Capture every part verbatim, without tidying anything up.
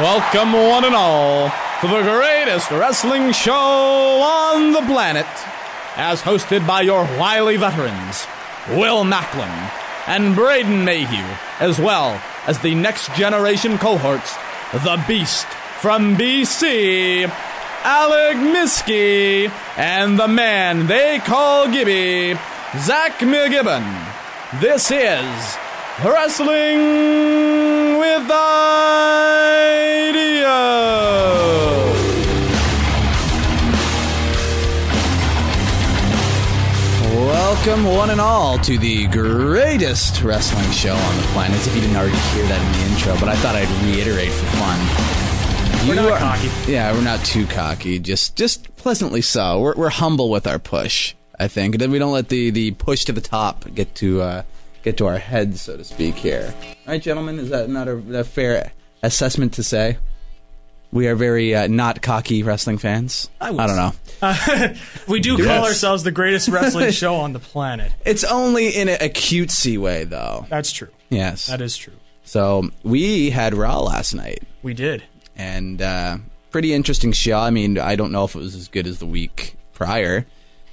Welcome one and all to the greatest wrestling show on the planet, as hosted by your wily veterans, Will Macklin and Braden Mayhew, as well as the next generation cohorts, the Beast from B C, Alec Miskey, and the man they call Gibby, Zach McGibbon. This is Wrestling with Ideas. Welcome, one and all, to the greatest wrestling show on the planet. If you didn't already hear that in the intro, but I thought I'd reiterate for fun. You we're not are, cocky. Yeah, we're not too cocky. Just, just pleasantly so. We're, we're humble with our push, I think. We don't let the, the push to the top get to uh, get to our heads, so to speak. Here, all right, gentlemen, is that not a, a fair assessment to say? We are very uh, not cocky wrestling fans. I, I don't know. Uh, we do yes. call ourselves the greatest wrestling show on the planet. It's only in a, a cutesy way, though. That's true. Yes. That is true. So we had Raw last night. We did. And uh, pretty interesting show. I mean, I don't know if it was as good as the week prior,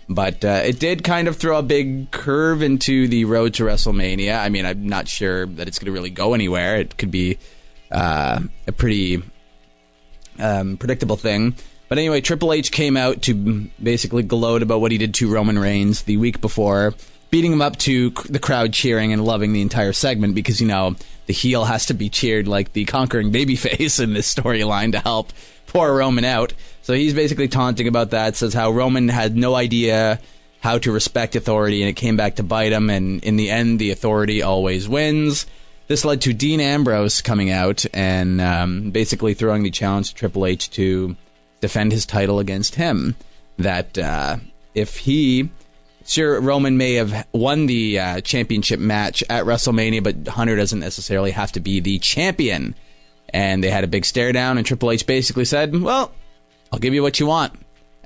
but uh, it did kind of throw a big curve into the road to WrestleMania. I mean, I'm not sure that it's going to really go anywhere. It could be uh, a pretty... Um, predictable thing. But anyway, Triple H came out to basically gloat about what he did to Roman Reigns the week before, beating him up to c- the crowd cheering and loving the entire segment because, you know, the heel has to be cheered like the conquering babyface in this storyline to help pour Roman out. So he's basically taunting about that, says how Roman had no idea how to respect authority and it came back to bite him, and in the end, the authority always wins. This led to Dean Ambrose coming out and um, basically throwing the challenge to Triple H to defend his title against him. That uh, if he... Sure, Roman may have won the uh, championship match at WrestleMania, but Hunter doesn't necessarily have to be the champion. And they had a big stare down, and Triple H basically said, well, I'll give you what you want.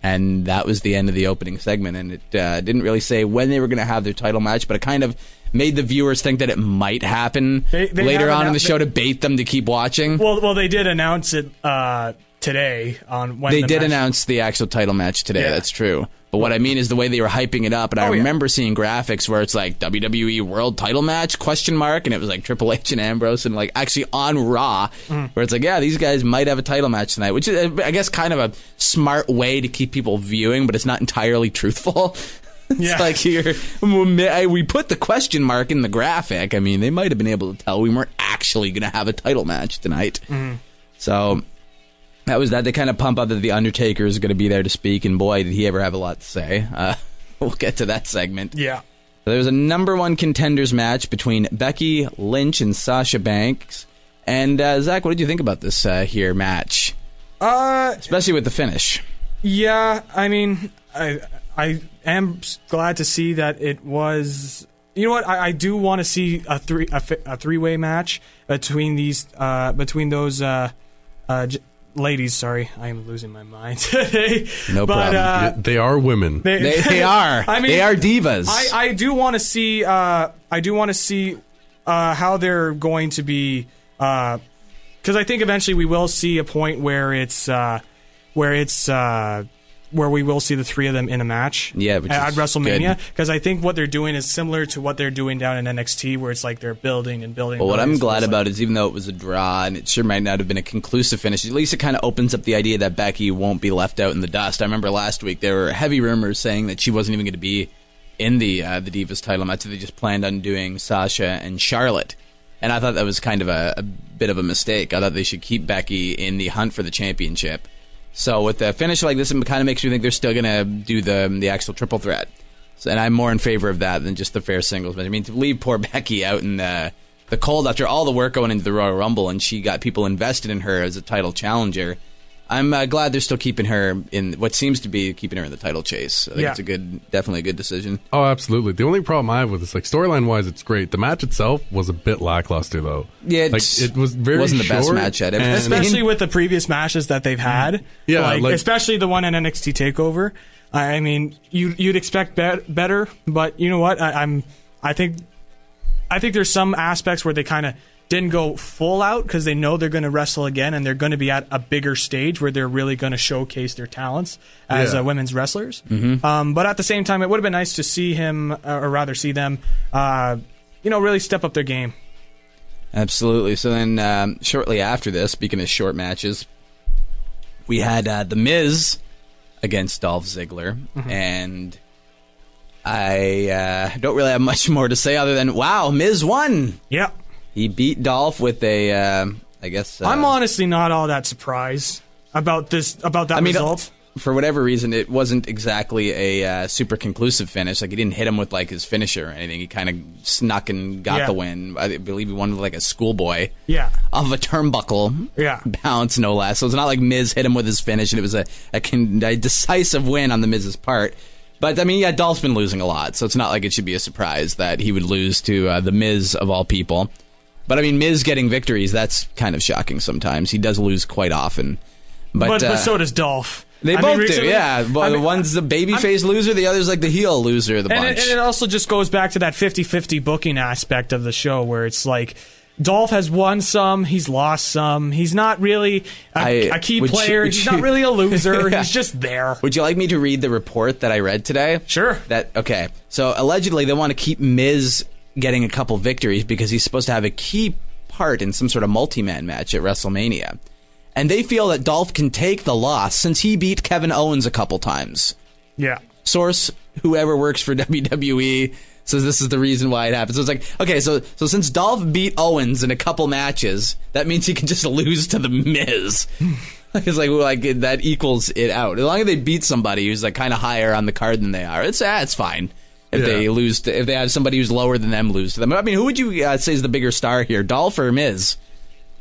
And that was the end of the opening segment, and it uh, didn't really say when they were going to have their title match, but it kind of... made the viewers think that it might happen they, they later on in the show they, to bait them to keep watching. Well, well, they did announce it uh, today on when they the did match. announce the actual title match today. Yeah. That's true. But what I mean is the way they were hyping it up, and oh, I remember yeah. seeing graphics where it's like W W E World Title Match question mark, and it was like Triple H and Ambrose, and like actually on Raw, mm. where it's like yeah, these guys might have a title match tonight, which is I guess kind of a smart way to keep people viewing, but it's not entirely truthful. It's yeah. like here, we put the question mark in the graphic. I mean, they might have been able to tell we weren't actually going to have a title match tonight. Mm-hmm. So that was that. They kind of pump up that the Undertaker is going to be there to speak, and boy, did he ever have a lot to say. Uh, we'll get to that segment. Yeah. So there was a number one contenders match between Becky Lynch and Sasha Banks. And uh, Zach, what did you think about this uh, here match? Uh, Especially with the finish. Yeah, I mean, I... I am glad to see that it was. You know what? I, I do want to see a three a, a three way match between these uh, between those uh, uh, j- ladies. Sorry, I am losing my mind today. No but, problem. Uh, they are women. They, they, they are. I mean, they are divas. I, I do want to see. Uh, I do want to see uh, how they're going to be. Because uh, I think eventually we will see a point where it's uh, where it's. Uh, where we will see the three of them in a match yeah, at WrestleMania. Because I think what they're doing is similar to what they're doing down in N X T, where it's like they're building and building. Well, what I'm glad about is even though it was a draw, and it sure might not have been a conclusive finish, at least it kind of opens up the idea that Becky won't be left out in the dust. I remember last week there were heavy rumors saying that she wasn't even going to be in the uh, the Divas title match. They just planned on doing Sasha and Charlotte. And I thought that was kind of a, a bit of a mistake. I thought they should keep Becky in the hunt for the championship. So with a finish like this, it kind of makes me think they're still going to do the the actual triple threat. So, and I'm more in favor of that than just the fair singles. But I mean, to leave poor Becky out in the, the cold after all the work going into the Royal Rumble, and she got people invested in her as a title challenger, I'm uh, glad they're still keeping her in what seems to be keeping her in the title chase. I think yeah. it's a good, definitely a good decision. Oh, absolutely. The only problem I have with this, like storyline wise, it's great. The match itself was a bit lackluster, though. Yeah, like, it was very wasn't short, the best match I'd ever seen, especially with the previous matches that they've had. Yeah, like, like, especially the one in N X T Takeover. I mean, you you'd expect be- better, but you know what? I, I'm I think I think there's some aspects where they kind of didn't go full out because they know they're going to wrestle again and they're going to be at a bigger stage where they're really going to showcase their talents as yeah. uh, women's wrestlers. Mm-hmm. Um, but at the same time, it would have been nice to see him, uh, or rather see them, uh, you know, really step up their game. Absolutely. So then um, shortly after this, speaking of short matches, we had uh, The Miz against Dolph Ziggler. Mm-hmm. And I uh, don't really have much more to say other than, wow, Miz won. Yeah. He beat Dolph with a, uh, I guess... Uh, I'm honestly not all that surprised about this, about that I mean, result. For whatever reason, it wasn't exactly a uh, super conclusive finish. Like, he didn't hit him with, like, his finisher or anything. He kind of snuck and got yeah. the win. I believe he won with, like, a schoolboy. Yeah. Off of a turnbuckle. Yeah. Bounce, no less. So it's not like Miz hit him with his finish, and it was a, a, con- a decisive win on the Miz's part. But, I mean, yeah, Dolph's been losing a lot, so it's not like it should be a surprise that he would lose to uh, the Miz of all people. But, I mean, Miz getting victories, that's kind of shocking sometimes. He does lose quite often. But but, uh, but so does Dolph. They I both mean, recently, do, yeah. But I mean, one's the babyface loser, the other's like the heel loser of the and bunch. It, and it also just goes back to that fifty-fifty booking aspect of the show where it's like, Dolph has won some, he's lost some, he's not really a, I, a key player, you, he's you, not really a loser, yeah. he's just there. Would you like me to read the report that I read today? Sure. That Okay, so allegedly they want to keep Miz getting a couple victories because he's supposed to have a key part in some sort of multi-man match at WrestleMania. And they feel that Dolph can take the loss since he beat Kevin Owens a couple times. Yeah. Source, whoever works for W W E, says this is the reason why it happens. So it's like, okay, so so since Dolph beat Owens in a couple matches, that means he can just lose to The Miz. It's like, like that equals it out. As long as they beat somebody who's like kind of higher on the card than they are, it's, ah, it's fine. If yeah. they lose, to, if they have somebody who's lower than them lose to them. I mean, who would you uh, say is the bigger star here, Dolph or Miz?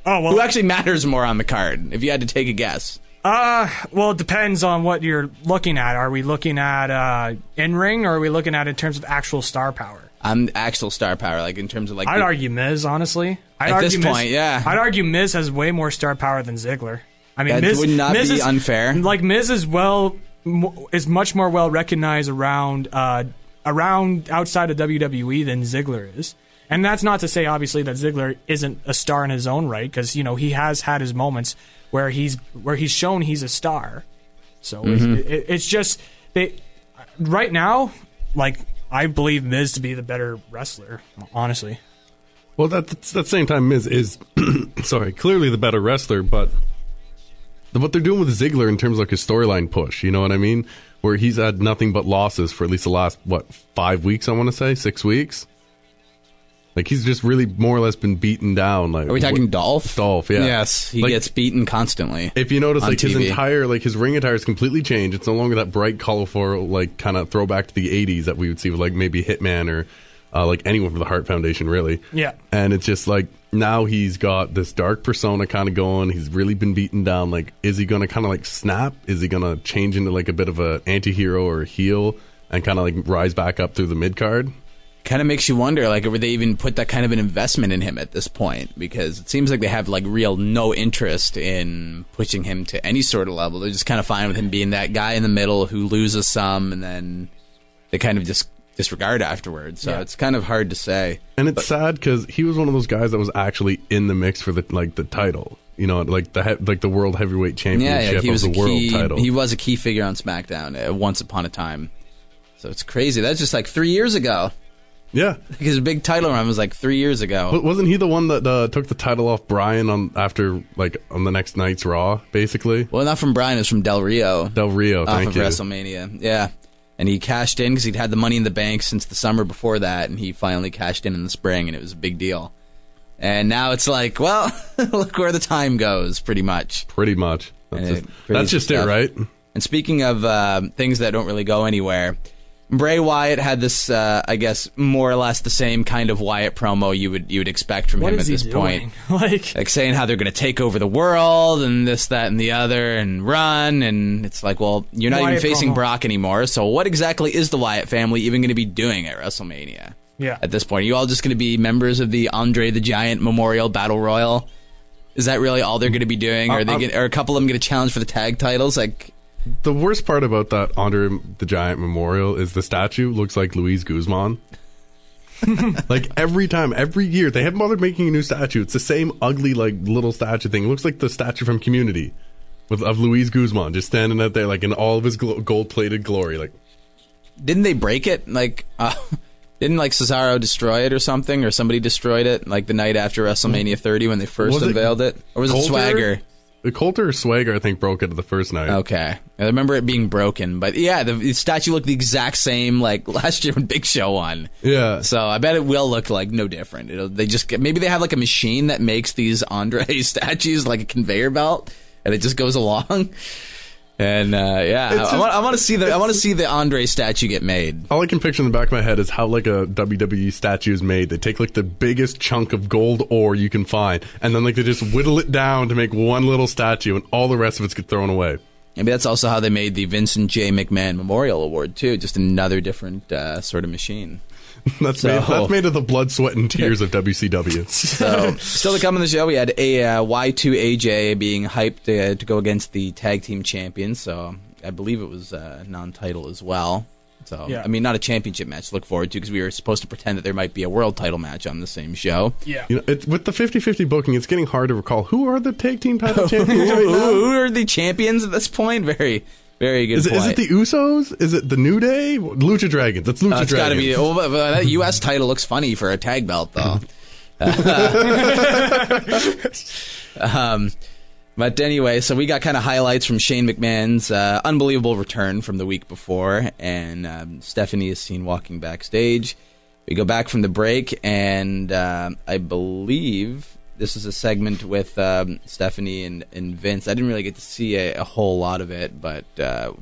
Oh well, who actually matters more on the card? If you had to take a guess, uh, well, it depends on what you're looking at. Are we looking at uh, in ring, or are we looking at in terms of actual star power? Um, actual star power, like in terms of like. I'd the, argue Miz, honestly. I'd at argue this Miz, point, yeah, I'd argue Miz has way more star power than Ziggler. I mean, that Miz would not Miz be is, unfair. Like Miz is well is much more well recognized around. Uh, around outside of W W E than Ziggler is. And that's not to say, obviously, that Ziggler isn't a star in his own right, because, you know, he has had his moments where he's where he's shown he's a star. So mm-hmm. it's, it, it's just, they right now, like, I believe Miz to be the better wrestler, honestly. Well, that, that's, at the same time, Miz is, sorry, clearly the better wrestler, but what they're doing with Ziggler in terms of, like, his storyline push, you know what I mean? Where he's had nothing but losses for at least the last, what, five weeks, I want to say? Six weeks? Like, he's just really more or less been beaten down. Like, are we talking what, Dolph? Dolph, yeah. Yes, he like, gets beaten constantly. If you notice, like, T V. his entire, like, his ring attire is completely changed. It's no longer that bright, colorful, like, kind of throwback to the eighties that we would see with, like, maybe Hitman or, uh, like, anyone from the Hart Foundation, really. Yeah. And it's just, like, now he's got this dark persona kind of going. He's really been beaten down. Like, is he going to kind of like snap? Is he going to change into like a bit of an anti-hero or a heel and kind of like rise back up through the mid-card? Kind of makes you wonder, like, were they even put that kind of an investment in him at this point? Because it seems like they have like real no interest in pushing him to any sort of level. They're just kind of fine with him being that guy in the middle who loses some and then they kind of just... disregard afterwards, so yeah. it's kind of hard to say. And it's but, sad because he was one of those guys that was actually in the mix for the like the title, you know, like the like the World Heavyweight Championship yeah, yeah, he was of the a world key, title. He was a key figure on SmackDown uh, once upon a time, so it's crazy. That's just like three years ago. Yeah, because a big title run was like three years ago. But wasn't he the one that uh, took the title off Bryan on after like on the next night's Raw, basically? Well, not from Bryan, it's from Del Rio. Del Rio, thank of you. WrestleMania, yeah. And he cashed in because he'd had the money in the bank since the summer before that, and he finally cashed in in the spring, and it was a big deal. And now it's like, well, look where the time goes, pretty much. Pretty much. That's and just, that's just it, right? And speaking of uh, things that don't really go anywhere, Bray Wyatt had this, uh, I guess, more or less the same kind of Wyatt promo you would you would expect from what him at this doing? point. like, like saying how they're going to take over the world and this, that, and the other and run. And it's like, well, you're not Wyatt even facing promo. Brock anymore. So what exactly is the Wyatt family even going to be doing at WrestleMania? Yeah. At this point, are you all just going to be members of the Andre the Giant Memorial Battle Royal? Is that really all they're going to be doing? Uh, are they? Gonna, are a couple of them going to challenge for the tag titles? Like. The worst part about that Andre the Giant Memorial is the statue looks like Luis Guzman. Like every time, every year, they haven't bothered making a new statue. It's the same ugly, like little statue thing. It looks like the statue from Community with of Luis Guzman just standing out there, like in all of his gl- gold-plated glory. Like, didn't they break it? Like, uh, didn't like Cesaro destroy it or something, or somebody destroyed it? Like the night after WrestleMania thirty when they first was unveiled it, it, or was Coulter? It Swagger? The Coulter or Swagger, I think, broke it the first night. Okay. I remember it being broken. But, yeah, the, the statue looked the exact same like last year when Big Show won. Yeah. So I bet it will look, like, no different. It'll, they just get, maybe they have, like, a machine that makes these Andre statues like a conveyor belt, and it just goes along. And, uh, yeah, just, I, I want to see the I want to see the Andre statue get made. All I can picture in the back of my head is how, like, a W W E statue is made. They take, like, the biggest chunk of gold ore you can find, and then, like, they just whittle it down to make one little statue, and all the rest of it's get thrown away. Maybe that's also how they made the Vincent J. McMahon Memorial Award, too. Just another different uh, sort of machine. That's, so, made, that's made of the blood, sweat, and tears of W C W. So, still to come on the show, we had a, uh, Y two A J being hyped uh, to go against the tag team champions. So I believe it was uh, non-title as well. So yeah. I mean, not a championship match to look forward to because we were supposed to pretend that there might be a world title match on the same show. Yeah, you know, it's, with the fifty-fifty booking, it's getting hard to recall who are the tag team title champions. Right now? Who are the champions at this point? Very. Very good is it, is it the Usos? Is it the New Day? Lucha Dragons. It's Lucha uh, it's Dragons. It's got to be. Well, that U S title looks funny for a tag belt, though. Uh, um, but anyway, so we got kind of highlights from Shane McMahon's uh, unbelievable return from the week before, and um, Stephanie is seen walking backstage. We go back from the break, and uh, I believe... This is a segment with um, Stephanie and, and Vince. I didn't really get to see a, a whole lot of it, but uh,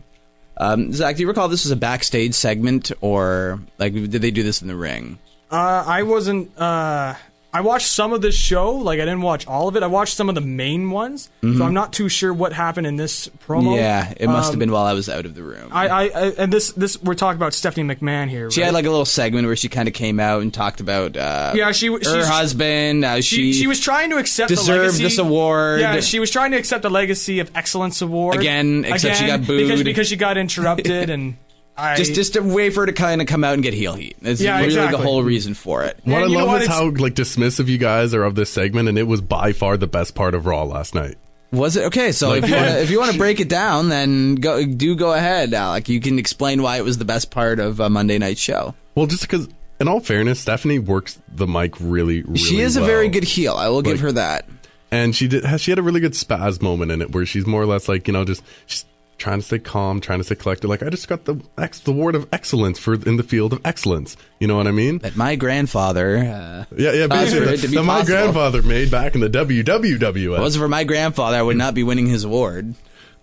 um, Zach, do you recall this was a backstage segment, or like did they do this in the ring? Uh, I wasn't. Uh, I watched some of this show. Like I didn't watch all of it. I watched some of the main ones, mm-hmm. so I'm not too sure what happened in this promo. Yeah, it must um, have been while I was out of the room. I, I, I and this this we're talking about Stephanie McMahon here. She right? had like a little segment where she kind of came out and talked about uh, yeah, she her husband. Uh, she, she she was trying to accept deserved the legacy. This award. Yeah, she was trying to accept the Legacy of Excellence award again, except again, she got booed because, because she got interrupted and. I, just, just a way for her to kind of come out and get heel heat. It's yeah, really exactly. the whole reason for it. What and I love what, is it's... how like dismissive you guys are of this segment, and it was by far the best part of Raw last night. Was it? Okay, so like, if, you wanna, if you want to break it down, then go do go ahead, Alec. You can explain why it was the best part of uh, Monday Night Show. Well, just because, in all fairness, Stephanie works the mic really, really well. She is well. a very good heel. I will like, give her that. And she did. She had a really good spaz moment in it, where she's more or less like, you know, just... She's, trying to stay calm, trying to stay collected. Like, I just got the ex- the award of excellence for in the field of excellence. You know what I mean? That my grandfather... Uh, yeah, yeah, basically. That, that my grandfather made back in the W W F. If it wasn't for my grandfather, I would not be winning his award.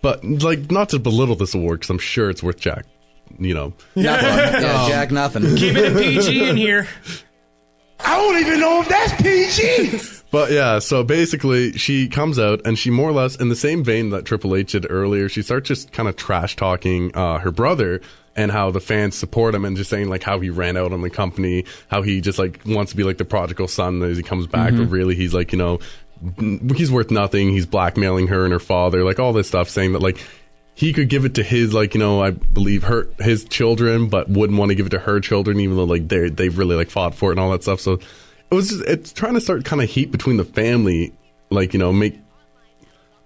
But, like, not to belittle this award, because I'm sure it's worth Jack, you know. Nothing. Yeah, um, Jack, nothing. Keep it a P G in here. I don't even know if that's P G! But yeah, so basically she comes out and she more or less, in the same vein that Triple H did earlier, she starts just kind of trash-talking uh, her brother and how the fans support him and just saying like how he ran out on the company, how he just like wants to be like the prodigal son as he comes back, mm-hmm. but really he's like, you know, he's worth nothing, he's blackmailing her and her father, like all this stuff, saying that like he could give it to his, like, you know, I believe her, his children, but wouldn't want to give it to her children, even though, like, they they've really, like, fought for it and all that stuff. So it was just, it's trying to start kind of heat between the family, like, you know, make,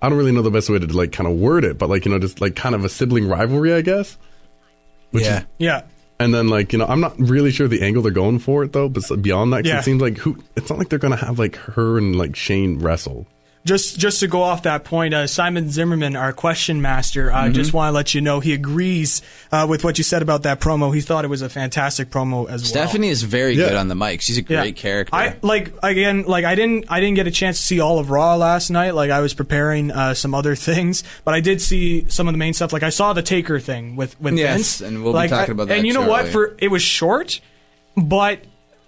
I don't really know the best way to, like, kind of word it, but, like, you know, just, like, kind of a sibling rivalry, I guess. Which yeah. Is, yeah. And then, like, you know, I'm not really sure the angle they're going for it, though, but beyond that, yeah. It seems like who, it's not like they're going to have, like, her and, like, Shane wrestle. Just just to go off that point, uh, Simon Zimmerman, our question master, I uh, mm-hmm. just want to let you know he agrees uh, with what you said about that promo. He thought it was a fantastic promo as well. Stephanie is very yeah. good on the mic. She's a great yeah. character. I like again, like I didn't I didn't get a chance to see all of Raw last night. Like I was preparing uh, some other things, but I did see some of the main stuff. Like I saw the Taker thing with with yes, Vince, and we'll like, be talking about that. I, and you know shortly. What? For it was short, but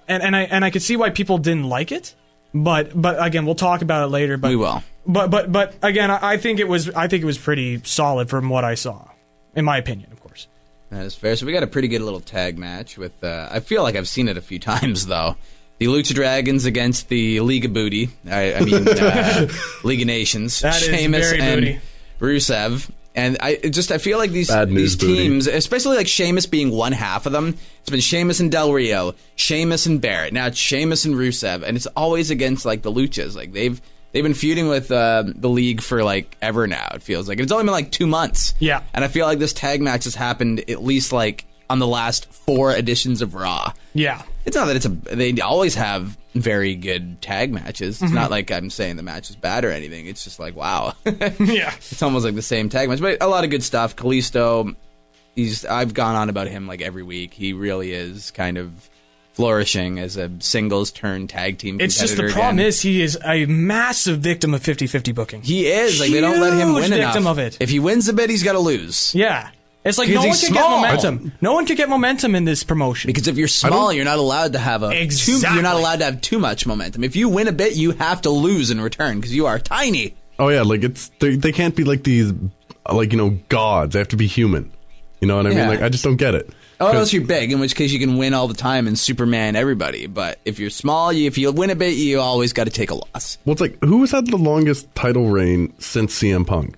and, and I and I could see why people didn't like it. But but again, we'll talk about it later. But, we will. But but but again, I, I think it was I think it was pretty solid from what I saw, in my opinion, of course. That is fair. So we got a pretty good little tag match with. Uh, I feel like I've seen it a few times though. The Lucha Dragons against the League of Booty. I, I mean, uh, League of Nations. That Sheamus is very and booty. Rusev. And I just I feel like these these teams, booty. especially like Sheamus being one half of them, it's been Sheamus and Del Rio, Sheamus and Barrett, now it's Sheamus and Rusev, and it's always against like the Luchas. Like they've they've been feuding with uh, the League for like ever now. It feels like it's only been like two months. Yeah, and I feel like this tag match has happened at least like on the last four editions of Raw. Yeah, it's not that it's a they always have very good tag matches. It's mm-hmm. not like I'm saying the match is bad or anything. It's just like, wow. Yeah. It's almost like the same tag match, but a lot of good stuff. Kalisto, he's I've gone on about him like every week. He really is kind of flourishing as a singles turn tag team competitor. It's just the problem again. is he is a massive victim of fifty-fifty booking. He is. Like Huge they don't let him win enough. Of it. If he wins a bit, he's got to lose. Yeah. It's like no one can small. get momentum. No one can get momentum in this promotion. Because if you're small, you're not allowed to have a exactly. too, you're not allowed to have too much momentum. If you win a bit, you have to lose in return because you are tiny. Oh yeah, like it's they, they can't be like these like you know gods. They have to be human. You know what I yeah. mean? Like I just don't get it. Oh, unless you're big, in which case you can win all the time and Superman everybody. But if you're small, you, if you win a bit, you always got to take a loss. Well, it's like who has had the longest title reign since C M Punk?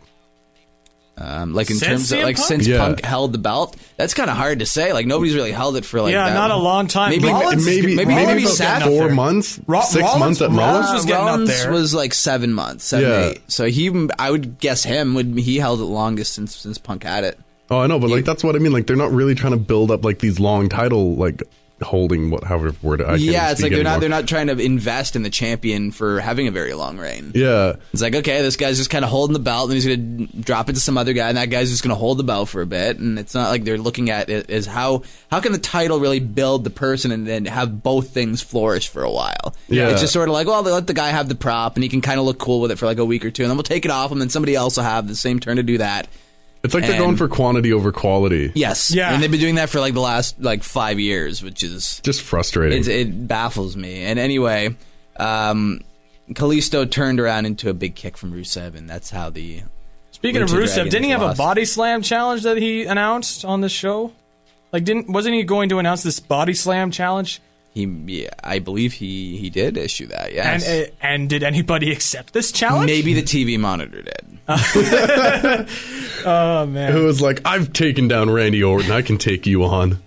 Um, like in since terms of like Punk? since yeah. Punk held the belt, that's kind of hard to say. Like nobody's really held it for like yeah, that not long. a long time. Maybe Rollins, maybe maybe, maybe, maybe Seth four months, Ro- six Rollins, months at Rollins was getting Rollins up there. Was like seven months, seven yeah. eight. So he, I would guess him would he held it longest since since Punk had it. Oh, I know, but he, like that's what I mean. Like they're not really trying to build up like these long title like. Holding what, however word I yeah, it's like they're anymore. not they're not trying to invest in the champion for having a very long reign. Yeah, it's like okay, this guy's just kind of holding the belt, and he's gonna drop it to some other guy, and that guy's just gonna hold the belt for a bit. And it's not like they're looking at it as how how can the title really build the person and then have both things flourish for a while. Yeah, it's just sort of like well, they let the guy have the prop, and he can kind of look cool with it for like a week or two, and then we'll take it off him, and somebody else will have the same turn to do that. It's like and, they're going for quantity over quality. Yes. Yeah. And they've been doing that for like the last like five years, which is... just frustrating. It, it baffles me. And anyway, um, Kalisto turned around into a big kick from Rusev, and that's how the... Speaking Lucha of Rusev, Dragon didn't he have lost. a body slam challenge that he announced on this show? Like, didn't wasn't he going to announce this body slam challenge? He, yeah, I believe he, he did issue that, yes. And, uh, and did anybody accept this challenge? Maybe the T V monitor did. Oh, man. It was like, I've taken down Randy Orton. I can take you on.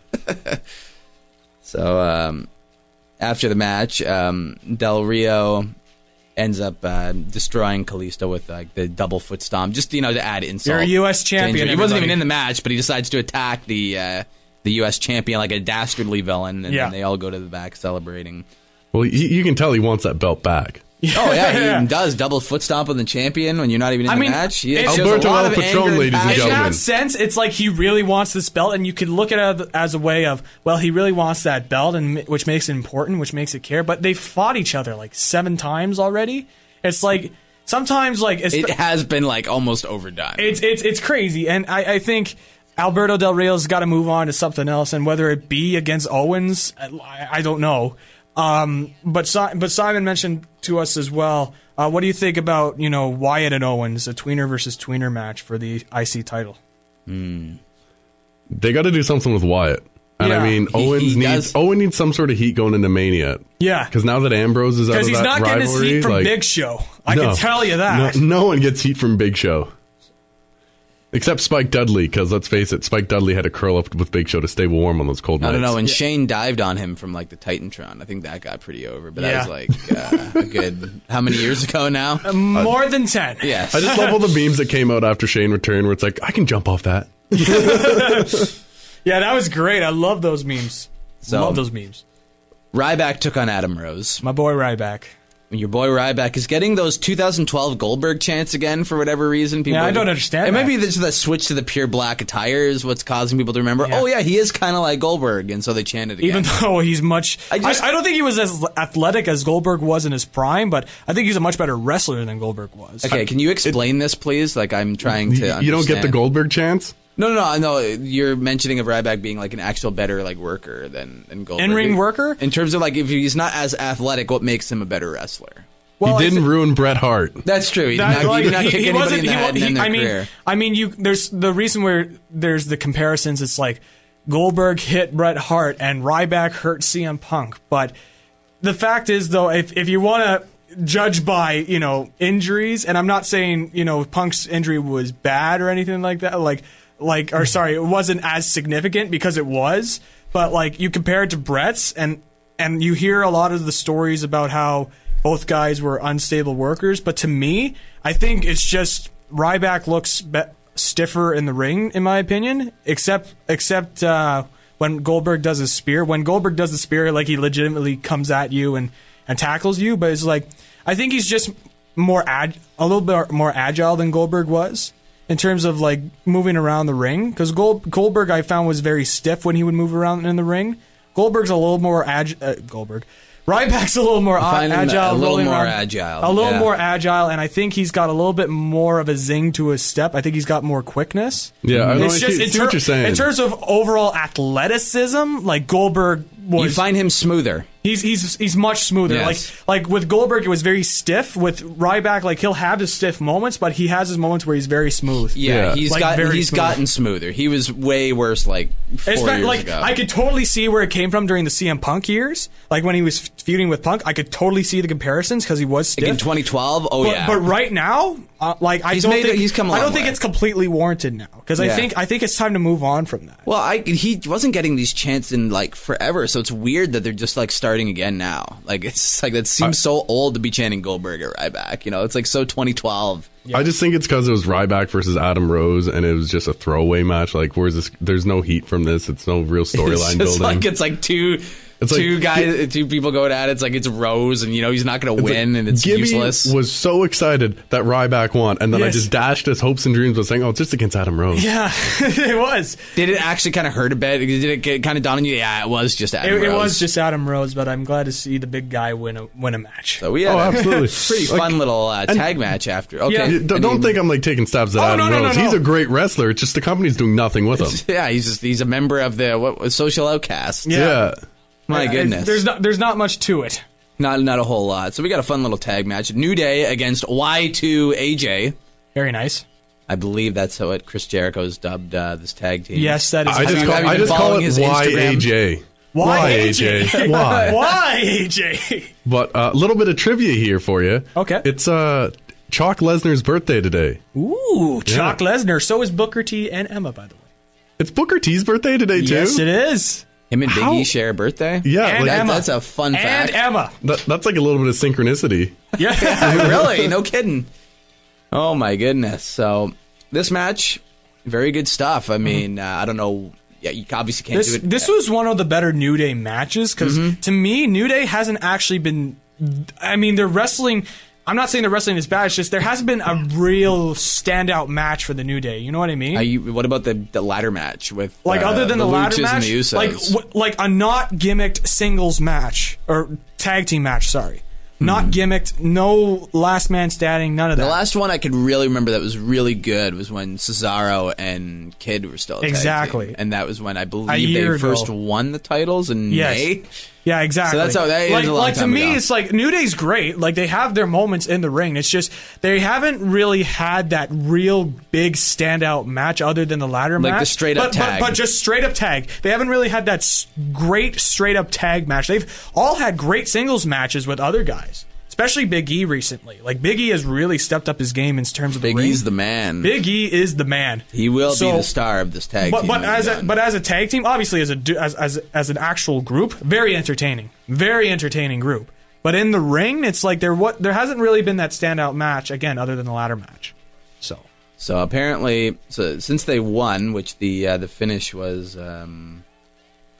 So, um, after the match, um, Del Rio ends up uh, destroying Kalisto with like the double foot stomp, just, you know, to add insult. You're a U S champion. He wasn't even in the match, but he decides to attack the... Uh, the U S champion like a dastardly villain, and yeah. then they all go to the back celebrating. Well, he, you can tell he wants that belt back. Yeah. Oh yeah, he yeah. does double foot stomp on the champion when you're not even in I the mean, match. He it, Alberto El Patron, ladies and gentlemen. In that sense, it's like he really wants this belt, and you can look at it as a way of, well, he really wants that belt, and which makes it important, which makes it care. But they fought each other like seven times already. It's like sometimes like it's, it has been like almost overdone. It's it's it's crazy, and I, I think. Alberto Del Rio's got to move on to something else, and whether it be against Owens, I, I don't know. Um, but si- but Simon mentioned to us as well. Uh, what do you think about you know Wyatt and Owens, a tweener versus tweener match for the I C title? Mm. They got to do something with Wyatt, and yeah. I mean Owens he, he needs does. Owen needs some sort of heat going into Mania. Yeah, because now that Ambrose is out of that rivalry, because he's not getting his heat from like, Big Show. I no, can tell you that no, no one gets heat from Big Show. Except Spike Dudley, because let's face it, Spike Dudley had to curl up with Big Show to stay warm on those cold nights. I don't know, and yeah. Shane dived on him from, like, the Titantron. I think that got pretty over, but yeah. that was, like, uh, a good, how many years ago now? Uh, More uh, than ten. Yes. I just love all the memes that came out after Shane returned, where it's like, I can jump off that. Yeah, that was great. I love those memes. So, love those memes. Ryback took on Adam Rose. My boy Ryback. Your boy Ryback is getting those two thousand twelve Goldberg chants again for whatever reason. People yeah, I don't are, understand. It that. might be just that switch to the pure black attire is what's causing people to remember. Yeah. Oh yeah, he is kind of like Goldberg, and so they chanted again. Even though he's much, I, just, I, I don't think he was as athletic as Goldberg was in his prime, but I think he's a much better wrestler than Goldberg was. Okay, I, can you explain it, this, please? Like I'm trying to. You understand. Don't get the Goldberg chants. No, no, no, no. You're mentioning of Ryback being like an actual better like worker than, than Goldberg. In-ring worker? In terms of like if he's not as athletic, what makes him a better wrestler? Well, he didn't ruin Bret Hart. That's true. He did not, like, he did not he, kick he anybody in the he, head he, in their I mean, career. I mean, you, there's the reason where there's the comparisons. It's like Goldberg hit Bret Hart and Ryback hurt C M Punk. But the fact is, though, if, if you want to judge by, you know, injuries. And I'm not saying, you know, Punk's injury was bad or anything like that. Like, like, or sorry, it wasn't as significant, because it was. But, like, you compare it to Brett's, and and you hear a lot of the stories about how both guys were unstable workers. But to me, I think it's just Ryback looks be- stiffer in the ring, in my opinion. Except, except uh, when Goldberg does his spear. When Goldberg does the spear, like, he legitimately comes at you and, and tackles you. But it's like, I think he's just more ag- a little bit more agile than Goldberg was, in terms of, like, moving around the ring. Because Gold- Goldberg, I found, was very stiff when he would move around in the ring. Goldberg's a little more ag- uh, Goldberg. Ryback's a little more uh, agile. A little more around. agile. A little yeah. more agile, and I think he's got a little bit more of a zing to his step. I think he's got more quickness. Yeah, I it's just, see, in, ter- what you're saying. In terms of overall athleticism, like, Goldberg was... You find him smoother. He's he's he's much smoother. Yes. Like, like with Goldberg, it was very stiff. With Ryback, like, he'll have his stiff moments, but he has his moments where he's very smooth. Yeah, yeah. he's, like, got, he's smooth. gotten smoother. He was way worse, like, four it's been, years like, ago. I could totally see where it came from during the C M Punk years. Like, when he was feuding with Punk, I could totally see the comparisons, because he was stiff. Like in twenty twelve? Oh, but, yeah. But right now, uh, like, I he's don't, made, think, he's come a long I don't way. think it's completely warranted now. Because yeah. I, think, I think it's time to move on from that. Well, I, he wasn't getting these chants in, like, forever, so it's weird that they're just, like, starting again now. Like, it's like, that seems I, so old to be chanting Goldberg at Ryback. You know, it's like so twenty twelve. Yeah. I just think it's because it was Ryback versus Adam Rose, and it was just a throwaway match. Like, where's this? There's no heat from this. It's no real storyline building. Like, it's like two, it's two like, guys, two people going at it. It's like, it's Rose, and you know he's not going to win, like, and it's Gibby useless. Was so excited that Ryback won, and then yes. I just dashed his hopes and dreams by saying, "Oh, it's just against Adam Rose." Yeah, it was. Did it actually kind of hurt a bit? Did it get kind of dawn on you? Yeah, it was just Adam. It, Rose. It was just Adam Rose, but I'm glad to see the big guy win a win a match. So we had oh, a absolutely pretty fun like, little uh, tag and, match after. Okay. Yeah. D- don't he, think I'm like taking stabs at oh, Adam no, no, Rose. No, no. He's a great wrestler. It's just the company's doing nothing with him. Yeah, he's just he's a member of the what, social outcast. Yeah, yeah. my yeah, goodness. There's not there's not much to it. Not not a whole lot. So we got a fun little tag match: New Day against Y two A J. Very nice. I believe that's how it Chris Jericho's dubbed uh, this tag team. Yes, that is. I just call, I just call it Y A J. Y A J. Why Y A J? But a uh, little bit of trivia here for you. Okay, it's uh. Chalk Lesnar's birthday today. Ooh, Chalk yeah. Lesnar. So is Booker T and Emma, by the way. It's Booker T's birthday today, too. Yes, it is. Him and Big E share a birthday? Yeah. And like, Emma. That's a fun and fact. And Emma. That, that's like a little bit of synchronicity. Yeah. yeah, really? No kidding. Oh, my goodness. So, this match, very good stuff. I mean, mm-hmm. uh, I don't know. Yeah, you obviously can't this, do it. This was one of the better New Day matches, because mm-hmm. to me, New Day hasn't actually been... I mean, they're wrestling... I'm not saying the wrestling is bad. It's just there hasn't been a real standout match for the New Day. You know what I mean? You, what about the, the ladder match with like uh, other than the, the ladder match, the like w- like a not gimmicked singles match or tag team match? Sorry, mm. not gimmicked. No last man standing. None of that. The last one I could really remember that was really good was when Cesaro and Kid were still a exactly, tag team. And that was when I believe they ago. first won the titles in yes. May. Yeah, exactly. So that's how that like, is a long like time to me, ago. It's like New Day's great. Like they have their moments in the ring. It's just they haven't really had that real big standout match other than the ladder like match, like the straight up but, tag. But, but just straight up tag. They haven't really had that great straight up tag match. They've all had great singles matches with other guys, especially Big E recently. Like Big E has really stepped up his game in terms of Big the ring. Big E's the man. Big E is the man. He will so, be the star of this tag but, team. But as a, but as a tag team, obviously as a as as as an actual group, very entertaining, very entertaining group. But in the ring, it's like there what there hasn't really been that standout match again, other than the ladder match. So so apparently, so since they won, which the uh, the finish was. Um,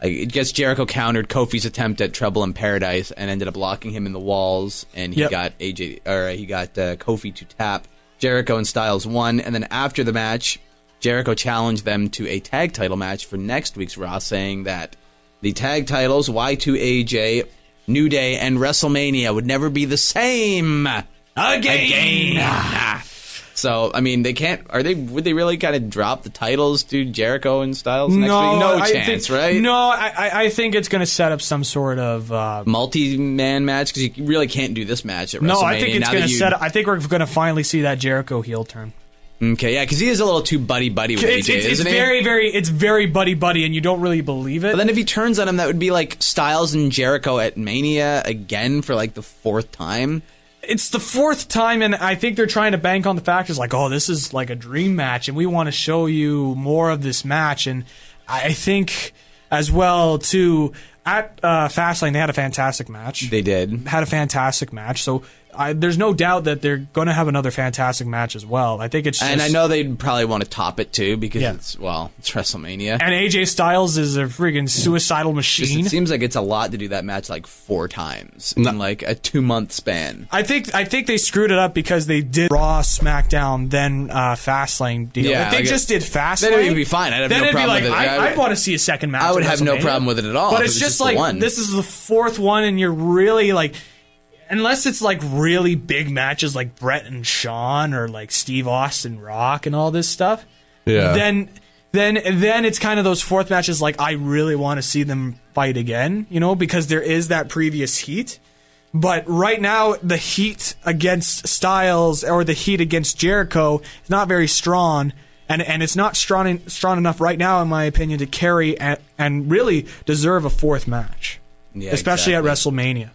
I guess Jericho countered Kofi's attempt at Trouble in Paradise and ended up locking him in the walls, and he yep. got A J or he got uh, Kofi to tap. Jericho and Styles won, and then after the match, Jericho challenged them to a tag title match for next week's Raw, saying that the tag titles Y two A J, New Day, and WrestleMania would never be the same again. again. So, I mean, they can't... Are they? Would they really kind of drop the titles to Jericho and Styles next no, week? No I chance, think, right? No, I, I think it's going to set up some sort of... Uh, multi-man match? Because you really can't do this match at WrestleMania. No, I think it's going to set up... I think we're going to finally see that Jericho heel turn. Okay, yeah, because he is a little too buddy-buddy with it's, A J, it's, isn't it's he? Very, very, it's very buddy-buddy, and you don't really believe it. But then if he turns on him, that would be like Styles and Jericho at Mania again for like the fourth time. it's the fourth time, and I think they're trying to bank on the fact is like, oh, this is like a dream match, and we want to show you more of this match. And I think as well, too, at uh, Fastlane, they had a fantastic match. They did. Had a fantastic match, so... I, there's no doubt that they're going to have another fantastic match as well. I think it's just, and I know they'd probably want to top it too because yeah. it's well, it's WrestleMania. And A J Styles is a friggin' suicidal machine. Just, it seems like it's a lot to do that match like four times in no. like a two month span. I think I think they screwed it up because they did Raw, SmackDown, then uh, Fastlane deal. Yeah, if they like just it, did Fastlane, then it would be fine. I'd have then no it'd problem be like, with it. I, I would want to see a second match. I would have no problem with it at all. But it's, it's just, just like one. This is the fourth one, and you're really like. Unless it's like really big matches like Brett and Shawn or like Steve Austin Rock and all this stuff, yeah. Then, then, then it's kind of those fourth matches like I really want to see them fight again, you know, because there is that previous heat. But right now, the heat against Styles or the heat against Jericho is not very strong, and and it's not strong strong enough right now, in my opinion, to carry and, and really deserve a fourth match, yeah, especially exactly. at WrestleMania.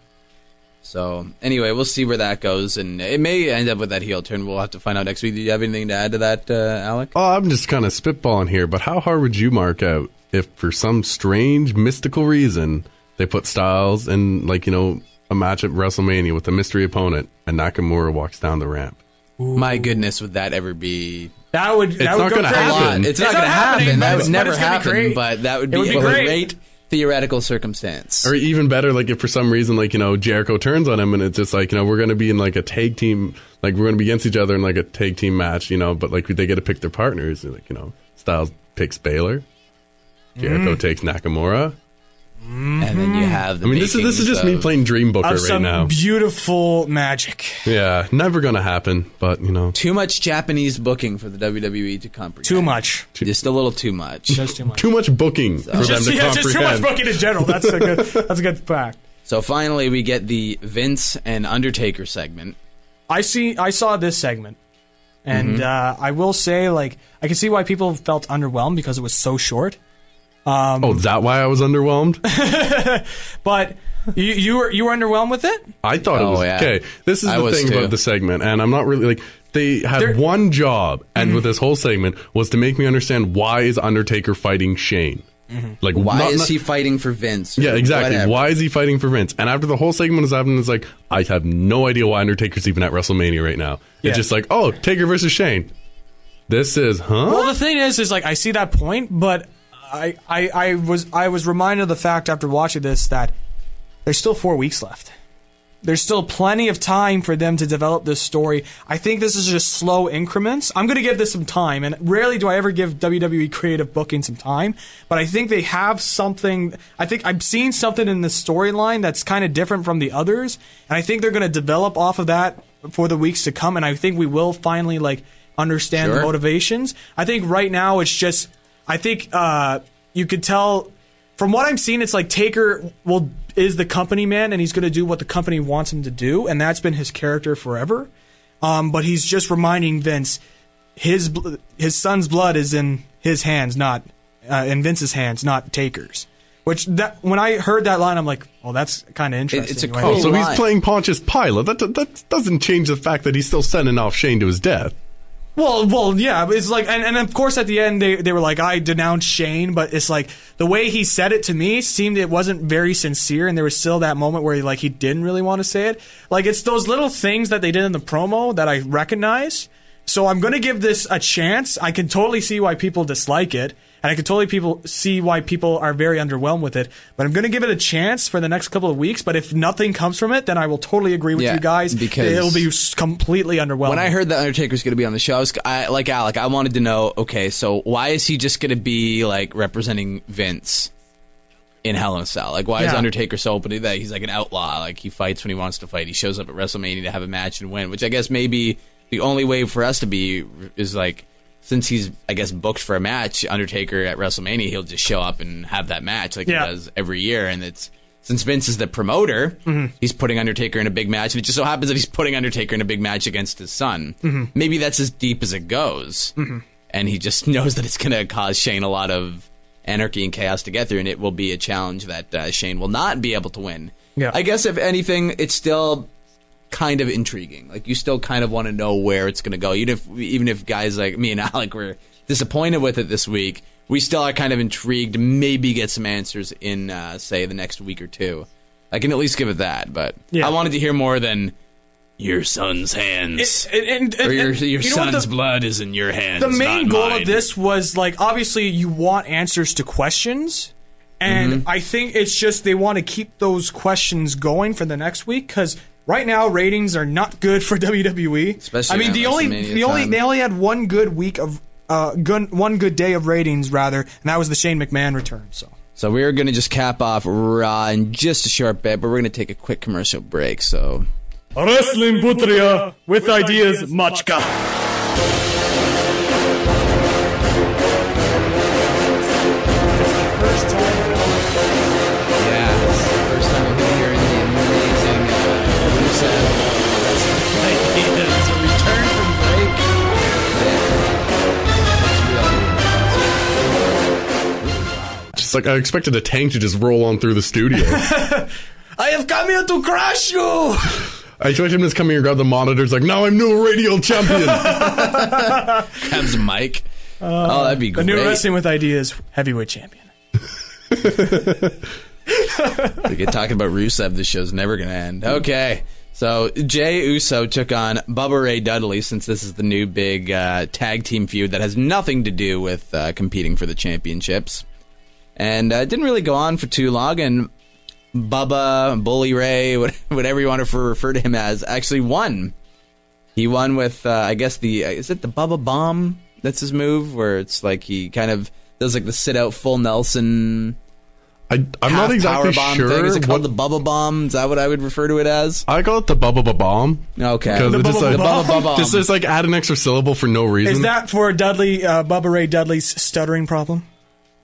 So, anyway, we'll see where that goes, and it may end up with that heel turn. We'll have to find out next week. Do you have anything to add to that, uh, Alec? Oh, I'm just kind of spitballing here, but how hard would you mark out if, for some strange, mystical reason, they put Styles in, like, you know, a match at WrestleMania with a mystery opponent, and Nakamura walks down the ramp? Ooh. My goodness, would that ever be... That would, that it's, would not gonna happen. It's, it's not going to happen. It's not going to happen. That would never happen, but that would be, would be a great... great theoretical circumstance. Or even better, like if for some reason, like, you know, Jericho turns on him and it's just like, you know, we're going to be in like a tag team, like we're going to be against each other in like a tag team match, you know, but like they get to pick their partners. Like, you know, Styles picks Baylor, Jericho mm. takes Nakamura. Mm-hmm. And then you have the I mean, this is this is just of, me playing Dream Booker right some now. Beautiful magic. Yeah, never gonna happen, but you know. Too much Japanese booking for the W W E to comprehend. Too much. Just a little too much. Just too much. Too much booking so. for just, them to yeah, comprehend. Just too much booking in general. That's a good that's a good fact. So finally we get the Vince and Undertaker segment. I see I saw this segment. And mm-hmm. uh, I will say, like, I can see why people felt underwhelmed because it was so short. Um, oh, is that why I was underwhelmed? But you, you were you were underwhelmed with it? I thought oh, it was yeah. okay. This is I the thing too. about the segment, and I'm not really like they had They're, one job, and mm-hmm. with this whole segment was to make me understand why is Undertaker fighting Shane? Mm-hmm. Like why not, is not, he fighting for Vince? Yeah, exactly. Whatever. Why is he fighting for Vince? And after the whole segment was happening, it's like I have no idea why Undertaker's even at WrestleMania right now. Yeah. It's just like oh, Taker versus Shane. This is huh? Well, the thing is, is like I see that point, but. I, I, I was I was reminded of the fact after watching this that there's still four weeks left. There's still plenty of time for them to develop this story. I think this is just slow increments. I'm going to give this some time, and rarely do I ever give W W E creative booking some time, but I think they have something. I think I've seen something in the storyline that's kind of different from the others, and I think they're going to develop off of that for the weeks to come, and I think we will finally like understand sure. the motivations. I think right now it's just... I think uh, you could tell from what I'm seeing, it's like Taker will is the company man, and he's going to do what the company wants him to do, and that's been his character forever. Um, but he's just reminding Vince his his son's blood is in his hands, not uh, in Vince's hands, not Taker's. Which that when I heard that line, I'm like, "Oh, that's kind of interesting." It's a cool right? oh, so line. He's playing Pontius Pilate. That that doesn't change the fact that he's still sending off Shane to his death. Well, well, yeah, it's like, and, and of course at the end they, they were like, I denounced Shane, but it's like, the way he said it to me seemed it wasn't very sincere, and there was still that moment where he, like, he didn't really want to say it. Like, it's those little things that they did in the promo that I recognize, so I'm going to give this a chance. I can totally see why people dislike it, and I can totally people see why people are very underwhelmed with it, but I'm going to give it a chance for the next couple of weeks, but if nothing comes from it, then I will totally agree with yeah, you guys. Because it'll be completely underwhelming. When I heard that Undertaker's going to be on the show, I was, I, like Alec, I wanted to know, okay, so why is he just going to be like representing Vince in Hell in a Cell? Like, why yeah. is Undertaker so open to that? He's like an outlaw. Like, he fights when he wants to fight. He shows up at WrestleMania to have a match and win, which I guess maybe the only way for us to be is like, since he's, I guess, booked for a match, Undertaker at WrestleMania, he'll just show up and have that match like yeah. he does every year. And it's since Vince is the promoter, mm-hmm. he's putting Undertaker in a big match. And it just so happens that he's putting Undertaker in a big match against his son. Mm-hmm. Maybe that's as deep as it goes. Mm-hmm. And he just knows that it's going to cause Shane a lot of anarchy and chaos to get through. And it will be a challenge that uh, Shane will not be able to win. Yeah. I guess, if anything, it's still... kind of intriguing. Like, you still kind of want to know where it's going to go. Even if, even if guys like me and Alec were disappointed with it this week, we still are kind of intrigued. Maybe get some answers in, uh, say, the next week or two. I can at least give it that, but yeah. I wanted to hear more than your son's hands, it, and, and, and, or your, your you son's the, blood is in your hands. The main goal mine. of this was, like, obviously you want answers to questions, and mm-hmm. I think it's just they want to keep those questions going for the next week, because right now ratings are not good for W W E. Especially, I mean, the only the time. only they only had one good week of uh good, one good day of ratings rather, and that was the Shane McMahon return. So. So we're going to just cap off Raw in just a short bit, but we're going to take a quick commercial break, so... Wrestling Putria, with ideas, Machka. Yeah, it's the first time I've been hearing the amazing uh, Rusev. It's a return from break. Yeah. It's real. Just like, I expected a tank to just roll on through the studio. I have come here to crush you! I expect him to come here and grab the monitors, like, now I'm new radio champion. Grabs Mike. Uh, oh, that'd be great. The new Wrestling with Ideas heavyweight champion. We get talking about Rusev. This show's never going to end. Okay. So, Jey Uso took on Bubba Ray Dudley, since this is the new big uh, tag team feud that has nothing to do with uh, competing for the championships. And uh, it didn't really go on for too long, and Bubba, Bully Ray, whatever you want to refer to him as, actually won. He won with, uh, I guess, the... Uh, is it the Bubba Bomb? That's his move, where it's like he kind of does like the sit-out full Nelson... I, I'm not exactly sure. Thing. Is it called what, the Bubba Bomb? Is that what I would refer to it as? I call it the Bubba Bomb. Okay. Because the, just, like, the Bubba Bomb. Just, just like add an extra syllable for no reason. Is that for Dudley, uh, Bubba Ray Dudley's stuttering problem?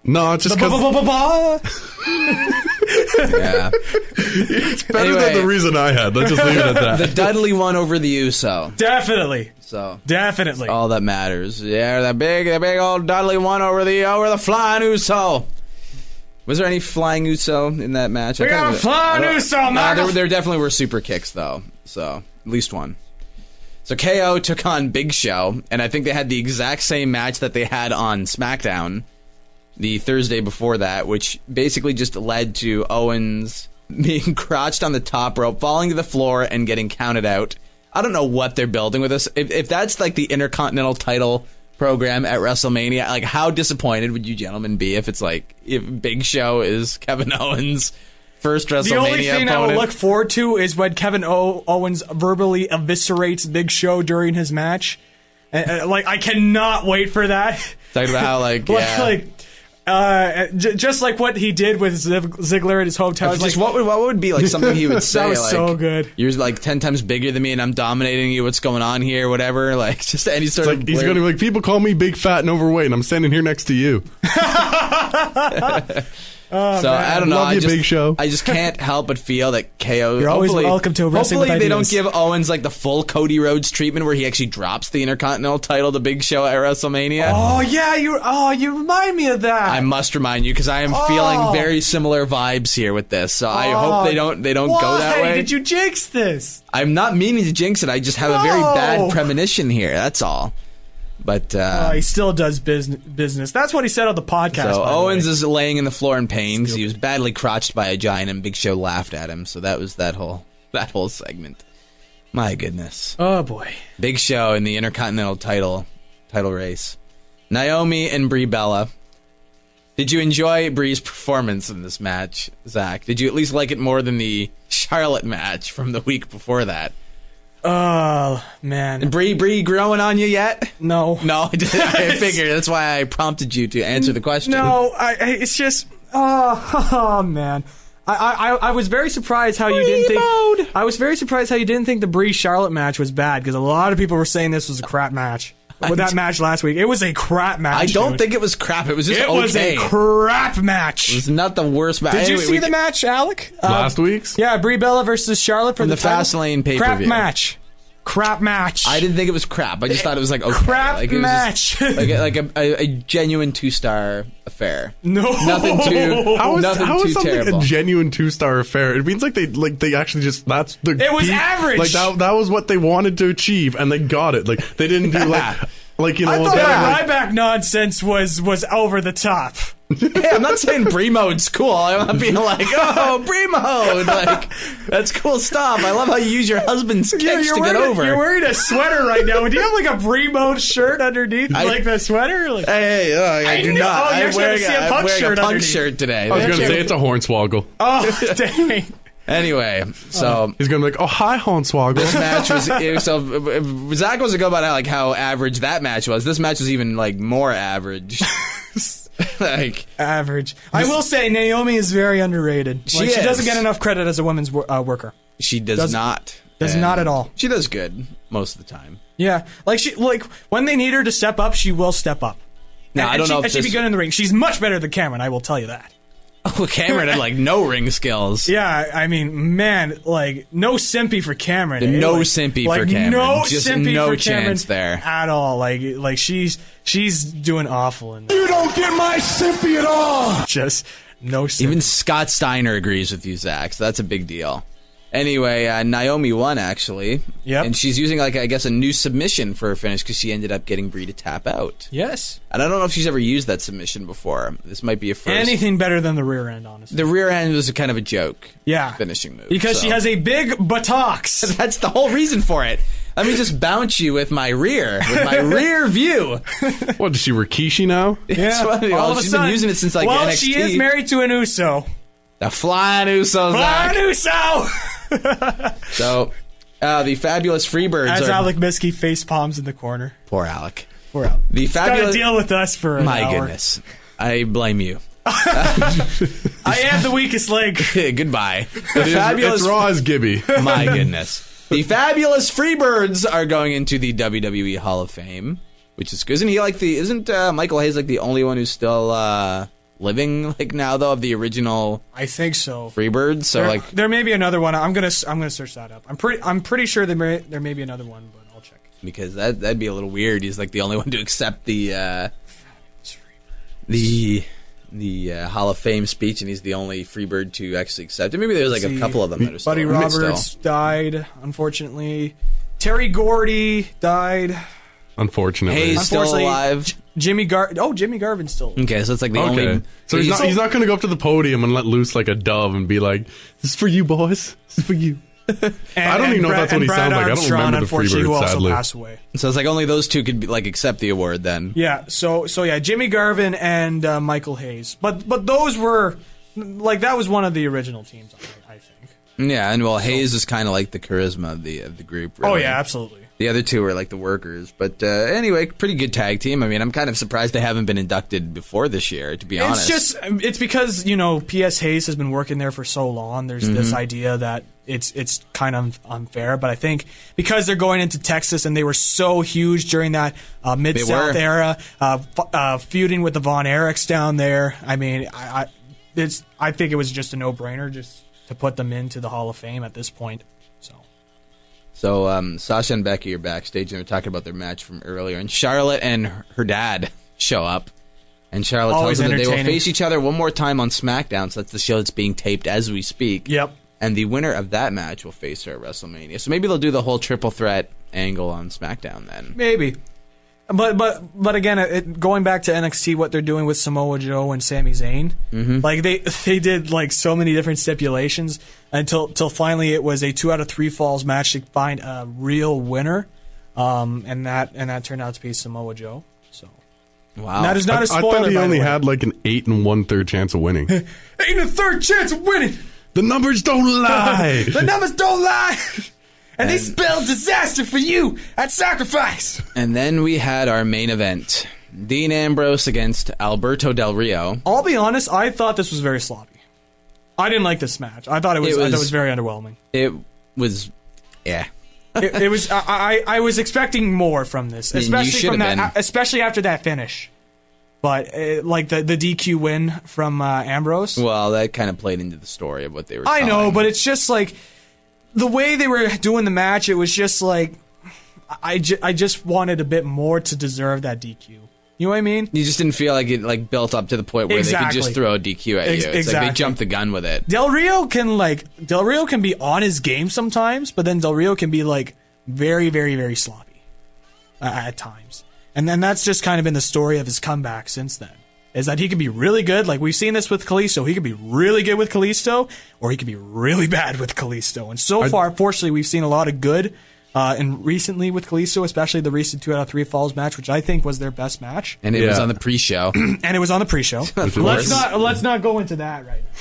No, it's just because... Yeah. It's better anyway, than the reason I had. Let's just leave it at that. The Dudley won over the Uso. Definitely. So definitely. That's all that matters. Yeah, that big, that big old Dudley won over the over the flying Uso. Was there any flying Uso in that match? We I got a flying Uso, man. Nah, there, there definitely were super kicks though. So at least one. So K O took on Big Show, and I think they had the exact same match that they had on SmackDown the Thursday before that, which basically just led to Owens being crouched on the top rope, falling to the floor, and getting counted out. I don't know what they're building with this. If, if that's like the Intercontinental title program at WrestleMania, like, how disappointed would you gentlemen be if it's like, if Big Show is Kevin Owens' first WrestleMania opponent? The only thing opponent. I would look forward to is when Kevin o- Owens verbally eviscerates Big Show during his match. And, uh, like, I cannot wait for that. Talking about how, like, yeah. like, like Uh, j- just like what he did with Z- Ziggler at his hometown. Just like, what would what would be like something he would say? That was like, so good. You're like ten times bigger than me, and I'm dominating you. What's going on here? Whatever. Like, just any sort it's of. Like, he's going to be like, people call me big, fat, and overweight, and I'm standing here next to you. Oh, so man. I don't know. Love I you, just, Big Show. I just can't help but feel that K O. You're always welcome to a Wrestling with Ideas. Hopefully they don't give Owens like the full Cody Rhodes treatment, where he actually drops the Intercontinental title to Big Show at WrestleMania. Oh yeah, you. Oh, you remind me of that. I must remind you, because I am oh. feeling very similar vibes here with this. So I oh. hope they don't. They don't Why? go that way. Why did you jinx this? I'm not meaning to jinx it. I just have no. a very bad premonition here. That's all. But uh, oh, he still does business, business. That's what he said on the podcast. So Owens is laying in the floor in pain because he was badly crotched by a giant, and Big Show laughed at him. So that was that whole that whole segment. My goodness. Oh boy. Big Show in the Intercontinental title title race. Naomi and Brie Bella. Did you enjoy Brie's performance in this match, Zach? Did you at least like it more than the Charlotte match from the week before that? Oh, man. Bree, Bree, growing on you yet? No. No, I, did, I figured. That's why I prompted you to answer the question. No, I, it's just... Oh, oh man. I, I I was very surprised how you didn't think... I was very surprised how you didn't think the Bree-Charlotte match was bad, because a lot of people were saying this was a crap match. With that match last week. It was a crap match. I don't dude. think it was crap. It was just it okay. It was a crap match. It was not the worst match. Did anyway, you see we... the match, Alec? Last um, week's? Yeah, Brie Bella versus Charlotte for the, the Fastlane pay-per-view. Crap match. Crap match. I didn't think it was crap. I just thought it was like okay. Crap like, it was match. Just, like like a, a, a genuine two star affair. No, nothing too. How is, nothing how is too something terrible. A genuine two star affair? It means like they like they actually just that's the. It was peak, average. Like that, that was what they wanted to achieve, and they got it. Like they didn't do like like you know. I thought that like, Ryback nonsense was was over the top. Yeah, I'm not saying Brie mode's cool. I'm not being like, oh, Brie mode, like that's cool stuff. I love how you use your husband's kicks yeah, to get a, over. You're wearing a sweater right now. Do you have like a Brie mode shirt underneath, I, like the sweater? Like, hey, oh, I, I do know. Not. Oh, you're I'm wearing, see a punk, I'm wearing shirt a punk shirt today. I was going to say it's a hornswoggle. Oh, dang. Anyway, so... He's going to be like, oh, hi, Hornswoggle. This match was... So, Zach wants to go about how, like, how average that match was. This match was even, like, more average. Like... Average. I will say, Naomi is very underrated. She like, She doesn't get enough credit as a women's wor- uh, worker. She does, does not. Does not at all. She does good most of the time. Yeah. Like, she like when they need her to step up, she will step up. No, and, I don't and know she, if she'd be good in the ring. She's much better than Cameron, I will tell you that. Oh, Cameron had, like, no ring skills. Yeah, I mean, man, like, no simpy for Cameron. Eh? No like, simpy like, for Cameron. No Just simpy no for chance Cameron there. At all. Like, like she's she's doing awful in that. You don't get my simpy at all! Just no simpy. Even Scott Steiner agrees with you, Zach, so that's a big deal. Anyway, uh, Naomi won, actually. Yep. And she's using, like, I guess a new submission for her finish because she ended up getting Brie to tap out. Yes. And I don't know if she's ever used that submission before. This might be a first. Anything better than the rear end, honestly. The rear end was a kind of a joke. Yeah. Finishing move. Because so. She has a big buttocks. That's the whole reason for it. Let me just bounce you with my rear. With my rear view. What, is she Rikishi now? Yeah. Funny. All well, of a she's sudden, been using it since, like, well, N X T. Well, she is married to an Uso. The flying Uso. Flying Uso! So, uh, the fabulous Freebirds as are, Alec Miskey face palms in the corner. Poor Alec. Poor Alec. The fabulous. Gotta deal with us for an my hour. Goodness. I blame you. I am the weakest link. Goodbye. The it fabulous. It's raw as Gibby. My goodness. The fabulous Freebirds are going into the W W E Hall of Fame, which is good. Isn't he like the? Isn't uh, Michael Hayes like the only one who's still? Uh, Living like now though of the original, I think so. Freebirds, so there, like there may be another one. I'm gonna I'm gonna search that up. I'm pretty I'm pretty sure there may there may be another one, but I'll check. Because that that'd be a little weird. He's like the only one to accept the uh, the the uh, Hall of Fame speech, and he's the only Freebird to actually accept it. Maybe there's like See, a couple of them. That are Buddy still Roberts still. died, unfortunately. Terry Gordy died. Unfortunately, hey, he's still alive. J- Jimmy Gar. Oh, Jimmy Garvin's still alive. Okay, so it's like the okay. only. So he's, he's not, so- he's not going to go up to the podium and let loose like a dove and be like, "This is for you, boys. This is for you." and, I don't even know Brad, if that's what he Brad sounds Armstrong, like. I don't remember the Freebirds. Who also sadly. Passed away. So it's like only those two could be, like accept the award then. Yeah. So so yeah, Jimmy Garvin and uh, Michael Hayes. But but those were like that was one of the original teams. I think. Yeah, and well, so, Hayes is kind of like the charisma of the of the group. Really. Oh yeah, absolutely. The other two are like the workers. But uh, anyway, pretty good tag team. I mean, I'm kind of surprised they haven't been inducted before this year, to be it's honest. It's just, it's because, you know, P S. Hayes has been working there for so long. There's mm-hmm. this idea that it's it's kind of unfair. But I think because they're going into Texas and they were so huge during that uh, Mid-South era, uh, f- uh, feuding with the Von Erichs down there. I mean, I, I, it's, I think it was just a no-brainer just to put them into the Hall of Fame at this point. So um, Sasha and Becky are backstage, and they're talking about their match from earlier. And Charlotte and her dad show up, and Charlotte Always tells them that they will face each other one more time on SmackDown. So that's the show that's being taped as we speak. Yep. And the winner of that match will face her at WrestleMania. So maybe they'll do the whole triple threat angle on SmackDown then. Maybe. But but but again, it, going back to N X T, what they're doing with Samoa Joe and Sami Zayn, mm-hmm. like they they did like so many different stipulations until till finally it was a two out of three falls match to find a real winner, um, and that and that turned out to be Samoa Joe. So wow, and that is not I, a spoiler. I thought he only had like an eight and one third chance of winning. eight and a third chance of winning. The numbers don't lie. The numbers don't lie. And, and they spelled disaster for you at Sacrifice. And then we had our main event. Dean Ambrose against Alberto Del Rio. I'll be honest, I thought this was very sloppy. I didn't like this match. I thought it was, it was, I thought it was very underwhelming. It was, yeah. it, it was, I, I, I was expecting more from this. Especially from that, been. Especially after that finish. But, uh, like, the, the D Q win from uh, Ambrose. Well, that kind of played into the story of what they were I telling. know, but it's just like... The way they were doing the match, it was just like I, ju- I just wanted a bit more to deserve that D Q. You know what I mean? You just didn't feel like it like built up to the point where exactly. they could just throw a D Q at you. It's exactly. like they jumped the gun with it. Del Rio can like Del Rio can be on his game sometimes, but then Del Rio can be like very, very, very sloppy uh, at times. And then that's just kind of been the story of his comeback since then. Is that he could be really good, like we've seen this with Kalisto. He could be really good with Kalisto, or he could be really bad with Kalisto. And so Are, far, fortunately, we've seen a lot of good, uh, and recently with Kalisto, especially the recent two out of three falls match, which I think was their best match. And it yeah. was on the pre-show. and it was on the pre-show. let's not let's not go into that right now.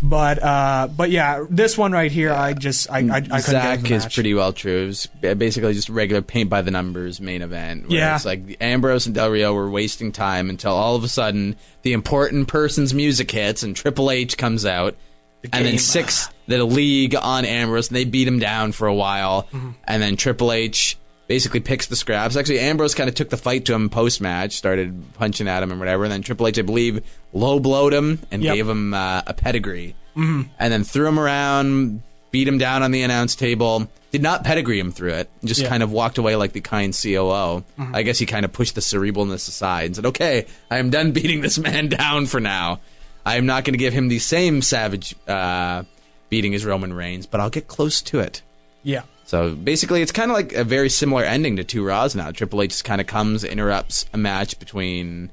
But uh, but yeah, this one right here, yeah. I just I I, I couldn't Zach get the match. Is pretty well true. It was basically just regular paint by the numbers main event. Where yeah, it's like Ambrose and Del Rio were wasting time until all of a sudden the important person's music hits and Triple H comes out, the and then six the league on Ambrose and they beat him down for a while, mm-hmm. and then Triple H basically picks the scraps. Actually, Ambrose kind of took the fight to him post match, started punching at him and whatever. And then Triple H, I believe, low blowed him and yep. gave him uh, a pedigree, mm-hmm. and then threw him around, beat him down on the announce table. Did not pedigree him through it. Just yeah. kind of walked away like the kind C O O. Mm-hmm. I guess he kind of pushed the cerebralness aside and said, "Okay, I am done beating this man down for now. I am not going to give him the same savage uh, beating as Roman Reigns, but I'll get close to it." Yeah. So basically, it's kind of like a very similar ending to two Raws now. Triple H just kind of comes, interrupts a match between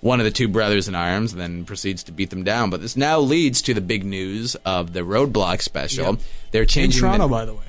one of the two brothers in arms, and then proceeds to beat them down. But this now leads to the big news of the Roadblock special. Yep. They're changing in Toronto, the, by the way.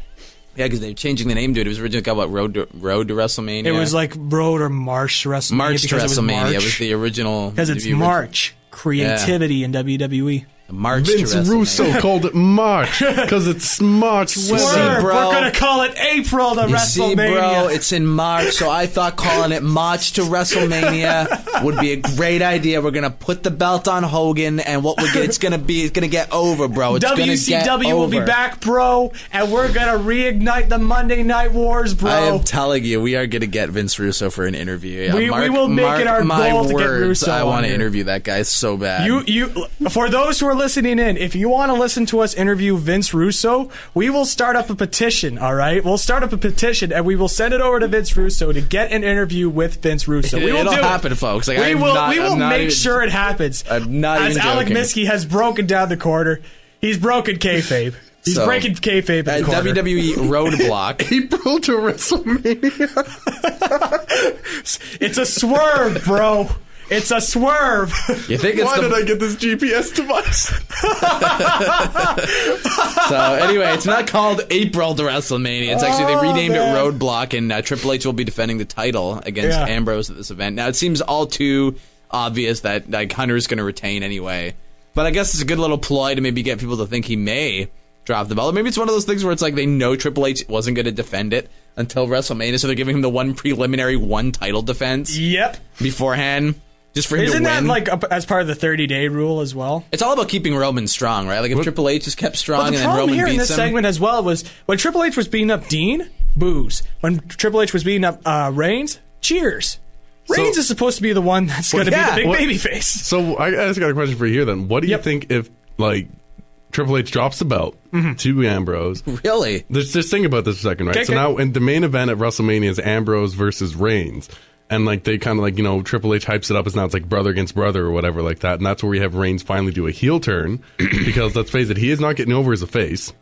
Yeah, because they're changing the name to it. It was originally called what, Road to, Road to WrestleMania. It was like Road or March WrestleMania. March to WrestleMania. It was, March. It was the original. Because it's March creativity yeah. in W W E. March Vince Russo called it March because it's March. Weather. See, bro, we're gonna call it April to you WrestleMania. See, bro, it's in March, so I thought calling it March to WrestleMania would be a great idea. We're gonna put the belt on Hogan, and what we're gonna, it's gonna be, it's gonna get over, bro. It's W C W will be back, bro, and we're gonna reignite the Monday Night Wars, bro. I am telling you, we are gonna get Vince Russo for an interview. Yeah, we, mark, we will make it our goal words, to get Russo. I want to interview that guy so bad. You, you, for those who are listening in, if you want to listen to us interview Vince Russo, we will start up a petition, all right? We'll start up a petition, and we will send it over to Vince Russo to get an interview with Vince Russo. We will It'll do happen, it. folks. Like, we, I'm will, not, we will I'm not make even, sure it happens. I'm not As even Alec Miskey has broken down the corner, he's broken kayfabe. He's so, breaking kayfabe in the corner. W W E Roadblock. April to WrestleMania. It's a swerve, bro. It's a swerve. You think it's Why the... did I get this G P S device? So anyway, it's not called April to WrestleMania. It's actually they renamed oh, it Roadblock, and uh, Triple H will be defending the title against yeah. Ambrose at this event. Now it seems all too obvious that like Hunter's going to retain anyway, but I guess it's a good little ploy to maybe get people to think he may drop the belt. Maybe it's one of those things where it's like they know Triple H wasn't going to defend it until WrestleMania, so they're giving him the one preliminary one title defense. Yep. Beforehand. Just for him Isn't to win. that like a, as part of the thirty-day rule as well? It's all about keeping Roman strong, right? Like if Triple H is kept strong the and then Roman beats him. The problem here in this him, segment as well was when Triple H was beating up Dean, boos. When Triple H was beating up uh, Reigns, cheers. Reigns so, is supposed to be the one that's well, going to yeah, be the big what, baby face. So I just got a question for you here then. What do you yep. think if like Triple H drops the belt mm-hmm. to Ambrose? Really? Let's just think about this for a second, right? Okay, so okay. now in the main event at WrestleMania is Ambrose versus Reigns. And, like, they kind of, like, you know, Triple H hypes it up as now it's, like, brother against brother or whatever like that. And that's where we have Reigns finally do a heel turn. Because, let's face it, he is not getting over as a face.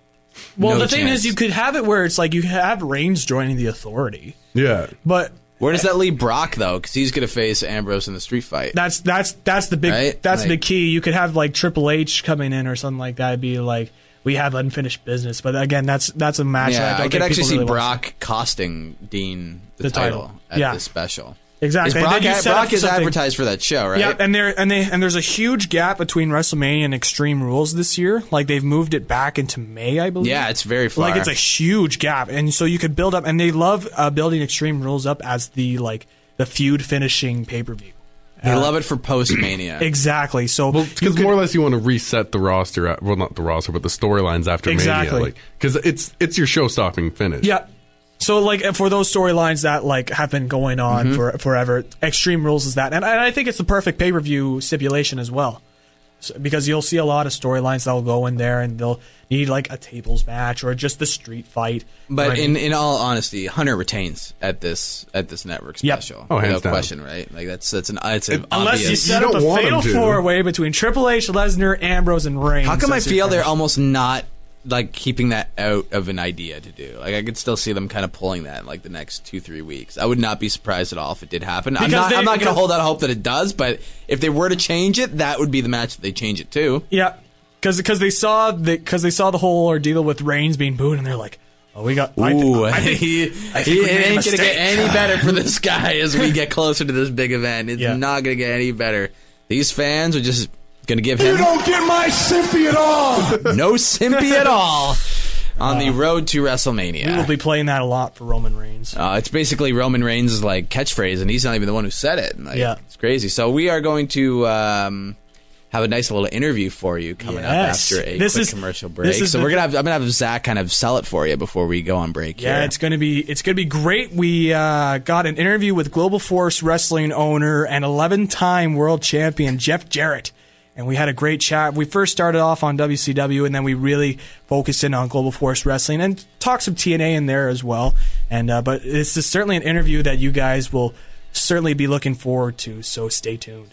Well, no the chance. thing is, you could have it where it's, like, you have Reigns joining the Authority. Yeah. But... where does that leave Brock, though? Because he's going to face Ambrose in the street fight. That's that's that's the big right? that's like, the key. You could have, like, Triple H coming in or something like that. It'd be, like... we have unfinished business, but again, that's that's a match. Yeah, that I, don't I could think actually see really Brock costing Dean the, the title, title at yeah. this special. Exactly. Is Brock, and ad- Brock is something. advertised for that show, right? Yeah, and there and they and there's a huge gap between WrestleMania and Extreme Rules this year. Like they've moved it back into May, I believe. Yeah, it's very far. Like it's a huge gap, and so you could build up. And they love uh, building Extreme Rules up as the like the feud finishing pay per view. They uh, love it for post-Mania. Exactly. So, because well, more or less you want to reset the roster. At, well, not the roster, but the storylines after exactly. Mania. Because like, it's it's your show-stopping finish. Yeah. So, like, for those storylines that, like, have been going on mm-hmm. for forever, Extreme Rules is that. And, and I think it's the perfect pay-per-view stipulation as well. So, because you'll see a lot of storylines that will go in there and they'll need like a tables match or just the street fight. But right? in, in all honesty, Hunter retains at this at this network special. Yep. Oh, hands down. No question, right? Like that's that's an it's an it, unless obvious. You set you up a fatal four way between Triple H, Lesnar, Ambrose, and Reigns. How come I feel they're almost not like keeping that out of an idea to do? Like I could still see them kind of pulling that in like the next two three weeks. I would not be surprised at all if it did happen. Because I'm not. They, I'm not going to hold out hope that it does. But if they were to change it, that would be the match that they change it to. Yeah, because because they saw the because they saw the whole ordeal with Reigns being booed, and they're like, oh, we got. Ooh, I th- I think, he, I he ain't going to get any better for this guy as we get closer to this big event. It's yeah. not going to get any better. These fans are just. Gonna give him. You don't get my simpy at all. No simpy at all. On uh, the road to WrestleMania, we will be playing that a lot for Roman Reigns. Uh, it's basically Roman Reigns' like catchphrase, and he's not even the one who said it. Like, yeah, it's crazy. So we are going to um, have a nice little interview for you coming yes. up after a this quick is, commercial break. So we're gonna have, I'm gonna have Zach kind of sell it for you before we go on break. Yeah, here. it's gonna be it's gonna be great. We uh, got an interview with Global Force Wrestling owner and eleven-time world champion Jeff Jarrett. And we had a great chat. We first started off on W C W, and then we really focused in on Global Force Wrestling and talked some T N A in there as well. And uh, but this is certainly an interview that you guys will certainly be looking forward to, so stay tuned.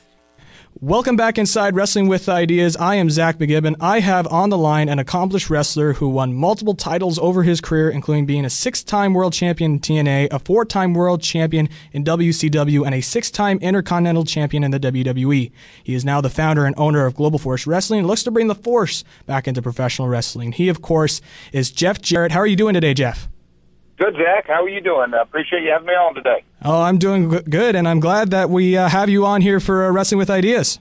Welcome back inside Wrestling with Ideas. I am Zach McGibbon. I have on the line an accomplished wrestler who won multiple titles over his career, including being a six-time world champion in T N A, a four-time world champion in W C W, and a six-time intercontinental champion in the W W E. He is now the founder and owner of Global Force Wrestling and looks to bring the force back into professional wrestling. He, of course, is Jeff Jarrett. How are you doing today, Jeff? Good, Zach. How are you doing? I appreciate you having me on today. Oh, I'm doing g- good, and I'm glad that we uh, have you on here for uh, Wrestling with Ideas.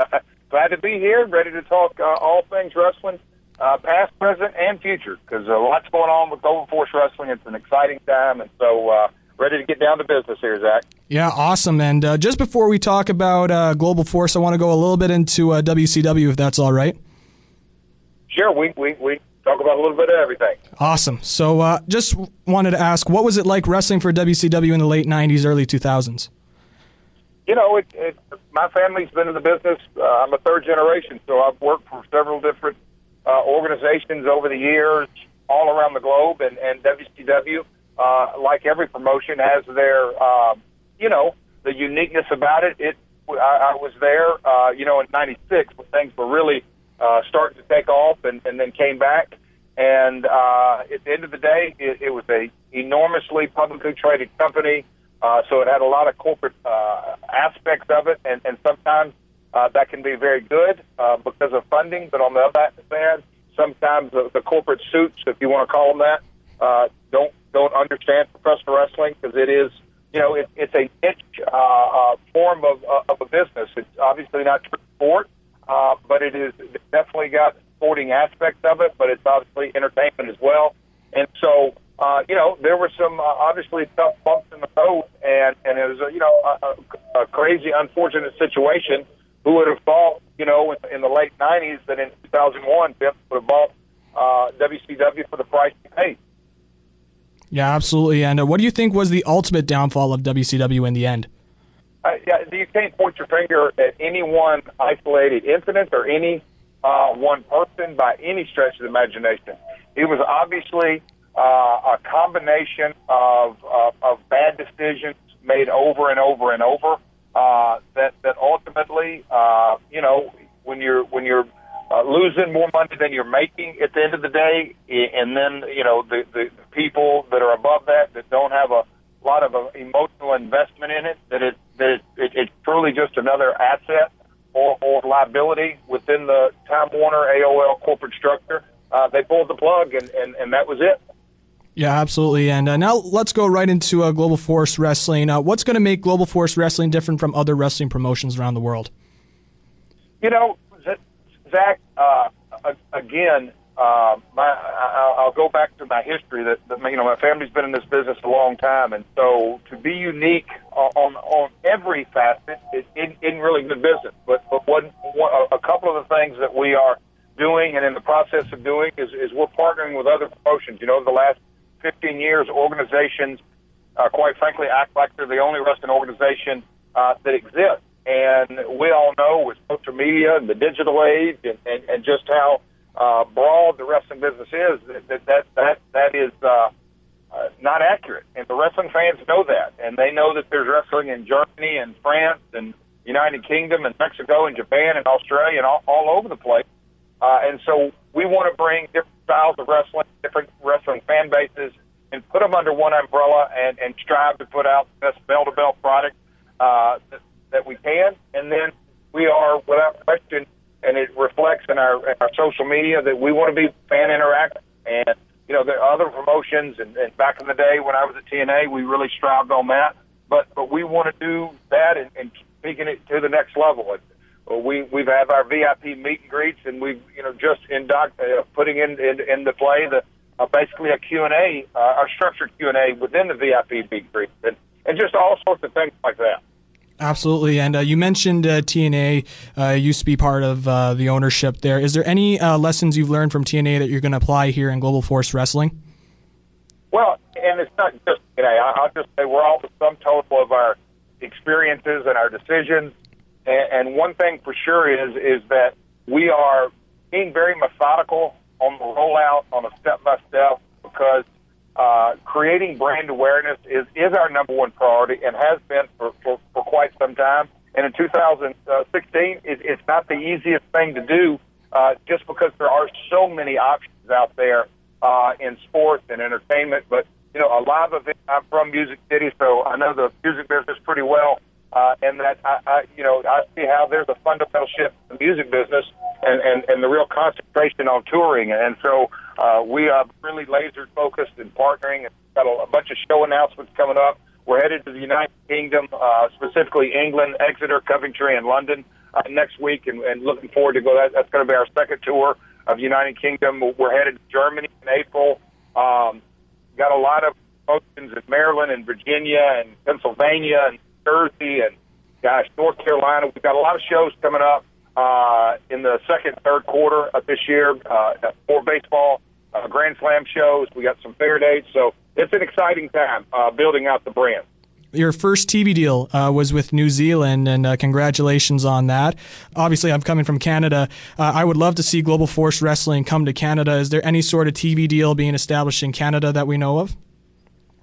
Uh, glad to be here, ready to talk uh, all things wrestling, uh, past, present, and future, because a uh, lot's going on with Global Force Wrestling. It's an exciting time, and so uh, ready to get down to business here, Zach. Yeah, awesome. And uh, just before we talk about uh, Global Force, I want to go a little bit into uh, W C W, if that's all right. Sure, we we we. Talk about a little bit of everything. Awesome. So uh, just wanted to ask, what was it like wrestling for W C W in the late nineties, early two thousands? You know, it, it, my family's been in the business. Uh, I'm a third generation, so I've worked for several different uh, organizations over the years all around the globe. And, and W C W, uh, like every promotion, has their, uh, you know, the uniqueness about it. It I, I was there, uh, you know, in ninety-six when things were really Uh, started to take off and, and then came back. And uh, at the end of the day, it, it was a enormously publicly traded company, uh, so it had a lot of corporate uh, aspects of it, and, and sometimes uh, that can be very good uh, because of funding. But on the other hand, sometimes the, the corporate suits, if you want to call them that, uh, don't don't understand professional wrestling because it is, you know, it, it's a niche uh, uh, form of, uh, of a business. It's obviously not true sport. Uh, but it is definitely got sporting aspects of it, but it's obviously entertainment as well. And so, uh, you know, there were some uh, obviously tough bumps in the road, and, and it was, a, you know, a, a crazy, unfortunate situation. Who would have thought, you know, in, in the late nineties that in two thousand one, Vince would have bought uh, W C W for the price he paid? Yeah, absolutely. And uh, what do you think was the ultimate downfall of W C W in the end? Uh, yeah, you can't point your finger at any one isolated incident or any uh, one person by any stretch of the imagination. It was obviously uh, a combination of, of of bad decisions made over and over and over uh, that that ultimately, uh, you know, when you're when you're uh, losing more money than you're making at the end of the day, and then you know the the people that are above that that don't have a lot of uh, emotional investment in it that it. That it, it's truly just another asset or, or liability within the Time Warner A O L corporate structure. Uh, they pulled the plug, and, and, and that was it. Yeah, absolutely. And uh, now let's go right into uh, Global Force Wrestling. Uh, what's going to make Global Force Wrestling different from other wrestling promotions around the world? You know, Zach, uh, again, uh, my, I, I'll go back to my history. That, that you know, my family's been in this business a long time, and so to be unique on on every facet is in, in really good business. But but one, one a couple of the things that we are doing and in the process of doing is, is we're partnering with other promotions. You know, over the last fifteen years, organizations, uh, quite frankly, act like they're the only wrestling organization uh, that exists. And we all know with social media and the digital age and, and, and just how uh, broad the wrestling business is, that that that, that is uh, uh, not accurate. And the wrestling fans know that. And they know that there's wrestling in Germany and France and United Kingdom and Mexico and Japan and Australia and all, all over the place. Uh, and so we want to bring different styles of wrestling, different wrestling fan bases, and put them under one umbrella and, and strive to put out the best bell-to-bell product uh, that, that we can. And then we are, without question, and it reflects in our, in our social media, that we want to be fan interactive. And, you know, there are other promotions, and, and back in the day when I was at T N A, we really strived on that. But but we want to do that and, and taking it to the next level. We we've had our V I P meet and greets, and we've you know just induct, uh, putting in, in in the play the uh, basically a Q and A, uh, our structured Q and A within the V I P meet and greets, and, and just all sorts of things like that. Absolutely, and uh, you mentioned uh, T N A uh, used to be part of uh, the ownership there. Is there any uh, lessons you've learned from T N A that you're going to apply here in Global Force Wrestling? Well, and it's not just T N A. I'll just say we're all the sum total of our experiences and our decisions. And one thing for sure is is that we are being very methodical on the rollout, on a step-by-step, because uh, creating brand awareness is, is our number one priority and has been for, for, for quite some time. And in two thousand sixteen, it, it's not the easiest thing to do uh, just because there are so many options out there uh, in sports and entertainment. But, you know, a live event, I'm from Music City, so I know the music business pretty well. Uh, and that, I, I, you know, I see how there's a fundamental shift in the music business and, and, and the real concentration on touring. And so uh, we are really laser-focused in partnering. We've got a, a bunch of show announcements coming up. We're headed to the United Kingdom, uh, specifically England, Exeter, Coventry, and London uh, next week, and, and looking forward to go. That, that's going to be our second tour of the United Kingdom. We're headed to Germany in April. Um, got a lot of promotions in Maryland and Virginia and Pennsylvania and Jersey and gosh, North Carolina. We've got a lot of shows coming up uh, in the second, third quarter of this year uh, for baseball, uh, Grand Slam shows. We got some fair dates, so it's an exciting time uh, building out the brand. Your first T V deal uh, was with New Zealand, and uh, congratulations on that. Obviously, I'm coming from Canada. Uh, I would love to see Global Force Wrestling come to Canada. Is there any sort of T V deal being established in Canada that we know of?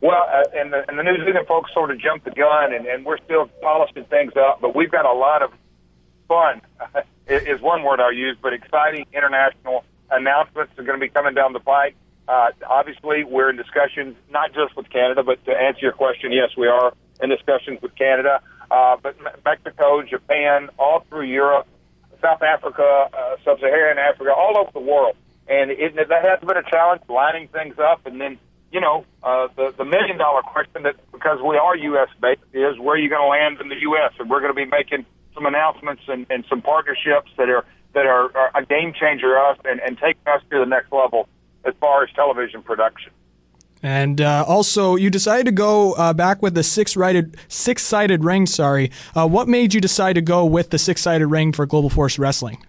Well, uh, and, the, and the New Zealand folks sort of jumped the gun, and, and we're still polishing things up, but we've got a lot of fun, is one word I'll use, but exciting international announcements are going to be coming down the pike. Uh, obviously, we're in discussions, not just with Canada, but to answer your question, yes, we are in discussions with Canada, uh, but Mexico, Japan, all through Europe, South Africa, uh, Sub-Saharan Africa, all over the world. And it, that has been a challenge, lining things up, and then You know, uh, the, the million-dollar question that, because we are U S-based, is where are you going to land in the U S? And we're going to be making some announcements and, and some partnerships that are that are, are a game-changer us and, and taking us to the next level as far as television production. And uh, also, you decided to go uh, back with the six-sided, six-sided ring. Sorry, uh, what made you decide to go with the six-sided ring for Global Force Wrestling?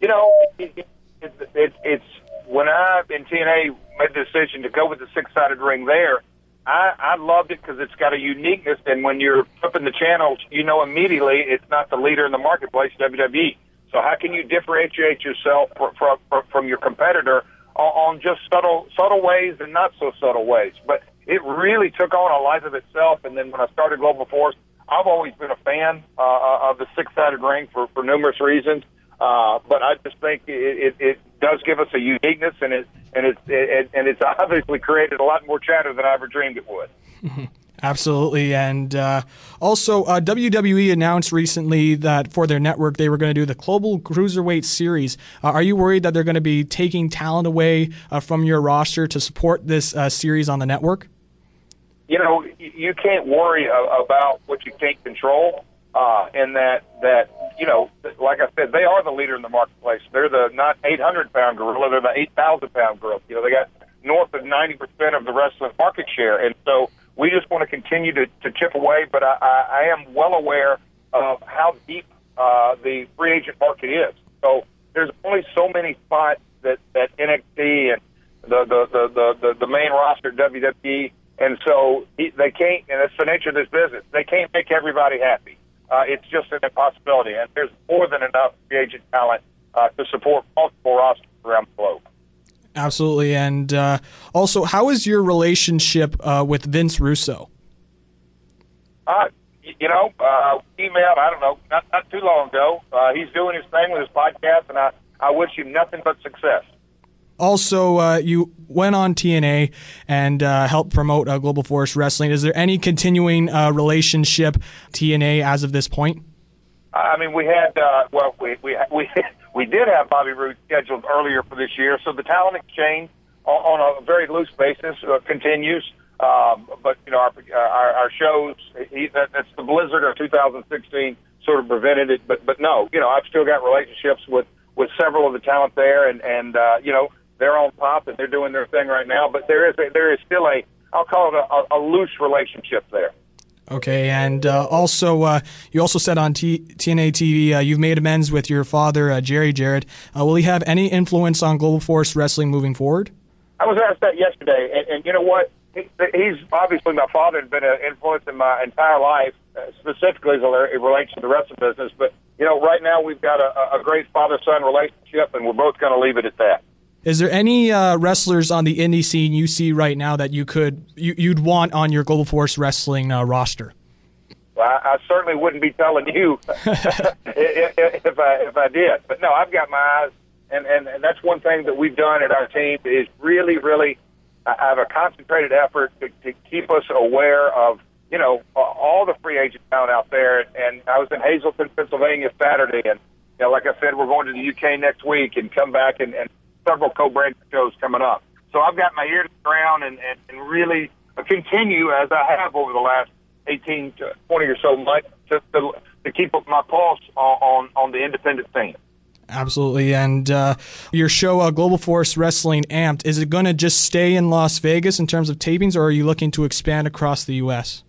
You know, it, it, it, it, it's when I, in T N A, made the decision to go with the six-sided ring there, I, I loved it because it's got a uniqueness, and when you're flipping the channels, you know immediately it's not the leader in the marketplace, W W E. So how can you differentiate yourself from, from, from your competitor on just subtle subtle ways and not so subtle ways? But it really took on a life of itself, and then when I started Global Force, I've always been a fan uh, of the six-sided ring for, for numerous reasons. Uh, but I just think it, it, it does give us a uniqueness, and it and it, it and it's obviously created a lot more chatter than I ever dreamed it would. Mm-hmm. Absolutely, and uh, also uh, W W E announced recently that for their network they were going to do the Global Cruiserweight Series. Uh, are you worried that they're going to be taking talent away uh, from your roster to support this uh, series on the network? You know, you can't worry about what you can't control. Uh, and that, that, you know, like I said, they are the leader in the marketplace. They're the not eight hundred pound gorilla, they're the eight thousand pound gorilla. You know, they got north of ninety percent of the wrestling market share. And so we just want to continue to, to chip away, but I, I, I am well aware of how deep uh, the free agent market is. So there's only so many spots that, that N X T and the, the, the, the, the, the main roster, W W E, and so they can't, and that's the nature of this business, they can't make everybody happy. uh, it's just an impossibility. And there's more than enough free agent talent uh, to support multiple rosters around the globe. Absolutely. And uh, also, how is your relationship uh, with Vince Russo? Uh, you know, uh, emailed, I don't know, not, not too long ago. Uh, he's doing his thing with his podcast, and I, I wish him nothing but success. Also, uh, you went on T N A and uh, helped promote uh, Global Force Wrestling. Is there any continuing uh, relationship T N A as of this point? I mean, we had uh, well, we we we we did have Bobby Roode scheduled earlier for this year, so the talent exchange on, on a very loose basis uh, continues. Um, but you know, our our, our shows, he, that, that's the blizzard of two thousand sixteen sort of prevented it. But but no, you know, I've still got relationships with, with several of the talent there, and and uh, you know, they're on top and they're doing their thing right now. But there is a, there is still a I'll call it a, a loose relationship there. Okay, and uh, also uh, you also said on T- TNA T V uh, you've made amends with your father, uh, Jerry Jarrett. Uh, will he have any influence on Global Force Wrestling moving forward? I was asked that yesterday, and, and you know what? He, he's obviously my father and been an influence in my entire life, uh, specifically as it relates to the wrestling business. But you know, right now we've got a, a great father-son relationship, and we're both going to leave it at that. Is there any uh, wrestlers on the indie scene you see right now that you could you, you'd want on your Global Force Wrestling uh, roster? Well, I, I certainly wouldn't be telling you if, if I if I did. But no, I've got my eyes, and, and, and that's one thing that we've done at our team is really, really I have a concentrated effort to, to keep us aware of you know all the free agent talent out there. And I was in Hazleton, Pennsylvania Saturday, and you know, like I said, we're going to the U K next week and come back and. and several co-brand shows coming up. So I've got my ear to the ground and, and, and really continue, as I have over the last eighteen to twenty or so months, to, to, to keep up my pulse on, on, on the independent scene. Absolutely. And uh, your show, uh, Global Force Wrestling Amped, is it going to just stay in Las Vegas in terms of tapings, or are you looking to expand across the U S?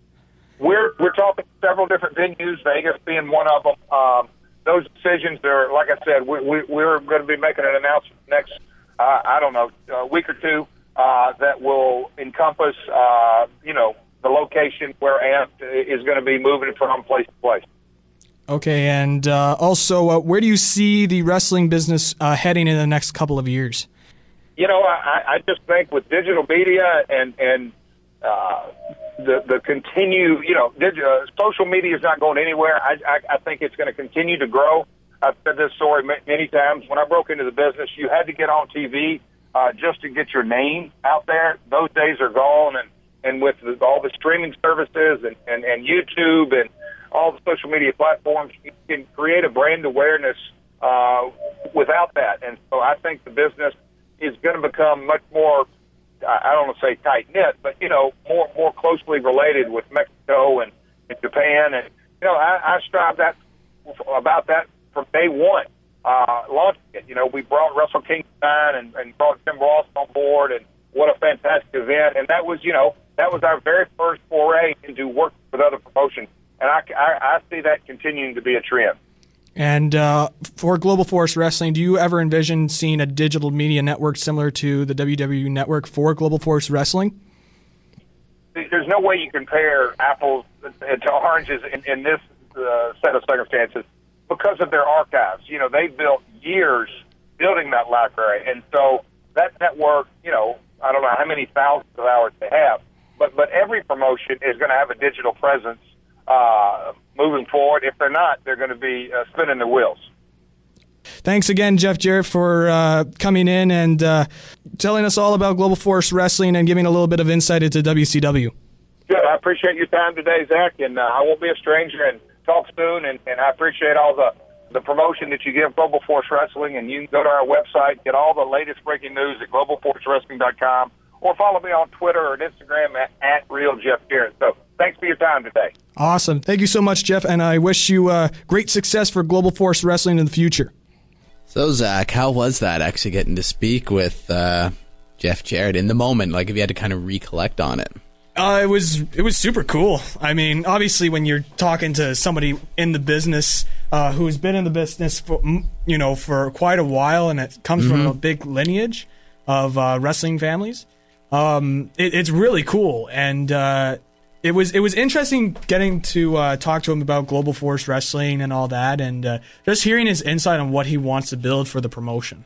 We're, we're talking several different venues, Vegas being one of them. Um, those decisions, are, like I said, we, we, we're going to be making an announcement next Uh, I don't know, a week or two uh, that will encompass, uh, you know, the location where Amped is going to be moving from place to place. Okay, and uh, also, uh, where do you see the wrestling business uh, heading in the next couple of years? You know, I, I just think with digital media and and uh, the the continue, you know, dig, uh, social media is not going anywhere. I, I, I think it's going to continue to grow. I've said this story many times. When I broke into the business, you had to get on T V uh, just to get your name out there. Those days are gone, and, and with the, all the streaming services and, and, and YouTube and all the social media platforms, you can create a brand awareness uh, without that. And so I think the business is going to become much more, I don't want to say tight-knit, but, you know, more more closely related with Mexico and, and Japan. And, you know, I, I strive that about that. From day one, uh, launched it. You know, we brought Russell Kingstein and, and brought Jim Ross on board, and what a fantastic event! And that was, you know, that was our very first foray into working with other promotions, and I, I, I see that continuing to be a trend. And uh, for Global Force Wrestling, do you ever envision seeing a digital media network similar to the W W E network for Global Force Wrestling? There's no way you compare apples to oranges in, in this uh, set of circumstances. Because of their archives, you know, they built years building that library, and so that network, you know, I don't know how many thousands of hours they have, but but every promotion is going to have a digital presence uh, moving forward. If they're not, they're going to be uh, spinning their wheels. Thanks again, Jeff Jarrett, for uh, coming in and uh, telling us all about Global Force Wrestling and giving a little bit of insight into W C W. Good. I appreciate your time today, Zach, and uh, I won't be a stranger, and talk soon, and, and I appreciate all the, the promotion that you give Global Force Wrestling, and you can go to our website, get all the latest breaking news at global force wrestling dot com, or follow me on Twitter or Instagram at, at RealJeffJarrett. So thanks for your time today. Awesome. Thank you so much, Jeff, and I wish you uh, great success for Global Force Wrestling in the future. So, Zach, how was that actually getting to speak with uh, Jeff Jarrett in the moment, like if you had to kind of recollect on it? Uh, it was it was super cool. I mean, obviously, when you're talking to somebody in the business uh, who's been in the business for you know for quite a while, and it comes mm-hmm. from a big lineage of uh, wrestling families, um, it, it's really cool. And uh, it was it was interesting getting to uh, talk to him about Global Force Wrestling and all that, and uh, just hearing his insight on what he wants to build for the promotion.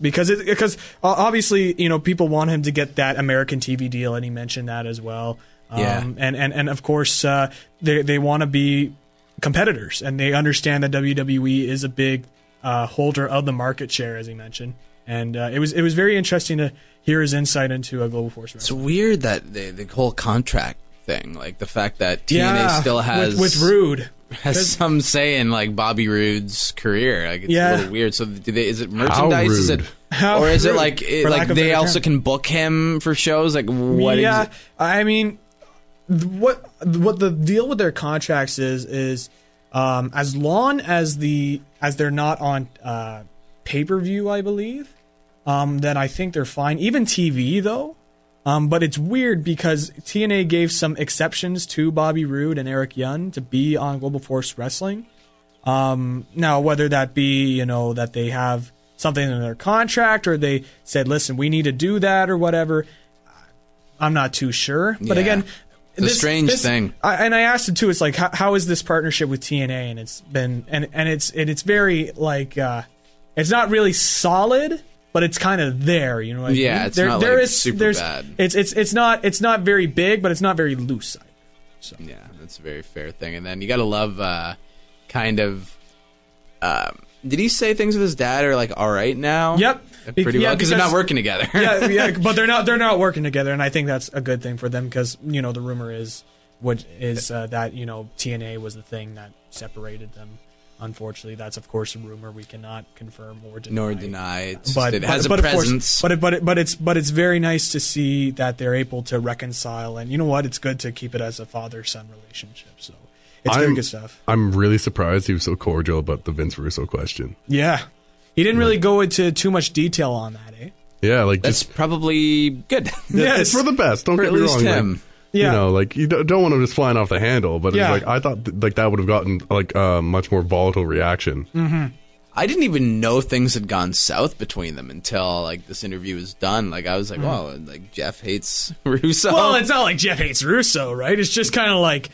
Because it, because obviously, you know, people want him to get that American T V deal, and he mentioned that as well. Yeah. Um, and, and, and of course, uh, they, they want to be competitors, and they understand that W W E is a big uh, holder of the market share, as he mentioned. And uh, it was it was very interesting to hear his insight into a Global Force Wrestling. It's weird that the, the whole contract thing, like the fact that T N A yeah, still has... with, with Rude. Has some say in, like, Bobby Roode's career. Like, it's yeah. a little weird. So do they, is it merchandise? Is it, or is it, like, it, like they also term. can book him for shows? Like, what yeah, is it? I mean... What what the deal with their contracts is is um, as long as the as they're not on uh, pay per view, I believe, um, then I think they're fine. Even T V though, um, but it's weird because T N A gave some exceptions to Bobby Roode and Eric Young to be on Global Force Wrestling. Um, now whether that be you know that they have something in their contract or they said, listen, we need to do that or whatever, I'm not too sure. But yeah. again. It's a this, strange this, thing. I, and I asked him too, it's like, how, how is this partnership with T N A? And it's been, and, and it's and it's very, like, uh, it's not really solid, but it's kind of there, you know what I yeah, mean? Yeah, it's there, not there like is, super bad. It's, it's, it's, not, it's not very big, but it's not very loose either. So. Yeah, that's a very fair thing. And then you gotta love, uh, kind of, um, did he say things with his dad are, like, all right now? Yep. Pretty yeah, well, because they're not working together. yeah, yeah, but they're not. They're not working together, and I think that's a good thing for them because you know the rumor is what is uh, that you know T N A was the thing that separated them. Unfortunately, that's of course a rumor we cannot confirm or deny. Nor deny. It's but, just, it but, has but, a but presence. Course, but it, but it, but it's but it's very nice to see that they're able to reconcile, and you know what? It's good to keep it as a father-son relationship. So it's I'm, very good stuff. I'm really surprised he was so cordial about the Vince Russo question. Yeah. He didn't really go into too much detail on that, eh? Yeah, like that's just, probably good. Yeah, it's for the best. Don't get me wrong. Him. Like, yeah. You know, like you don't, don't want him just flying off the handle, but yeah. it's like I thought, th- like that would have gotten like a uh, much more volatile reaction. Mm-hmm. I didn't even know things had gone south between them until like this interview was done. Like I was like, mm-hmm. wow, like Jeff hates Russo. Well, it's not like Jeff hates Russo, right? It's just kind of like.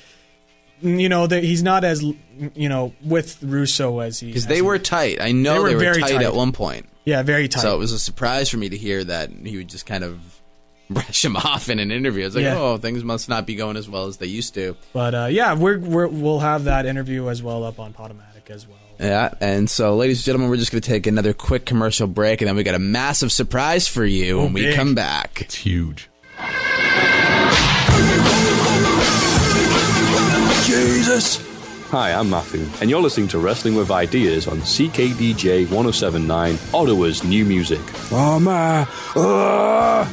You know, that he's not as, you know, with Russo as he... Because they were tight. I know they were, they were very tight, tight at one point. Yeah, very tight. So it was a surprise for me to hear that he would just kind of brush him off in an interview. It's like, yeah. oh, things must not be going as well as they used to. But, uh, yeah, we're, we're, we'll have that interview as well up on Podomatic as well. Yeah, and so, ladies and gentlemen, we're just going to take another quick commercial break, and then we got a massive surprise for you oh, when we big. come back. It's huge. Jesus! Hi, I'm Matthew, and you're listening to Wrestling With Ideas on C K D J ten seventy-nine, Ottawa's new music. Oh, my! Uh.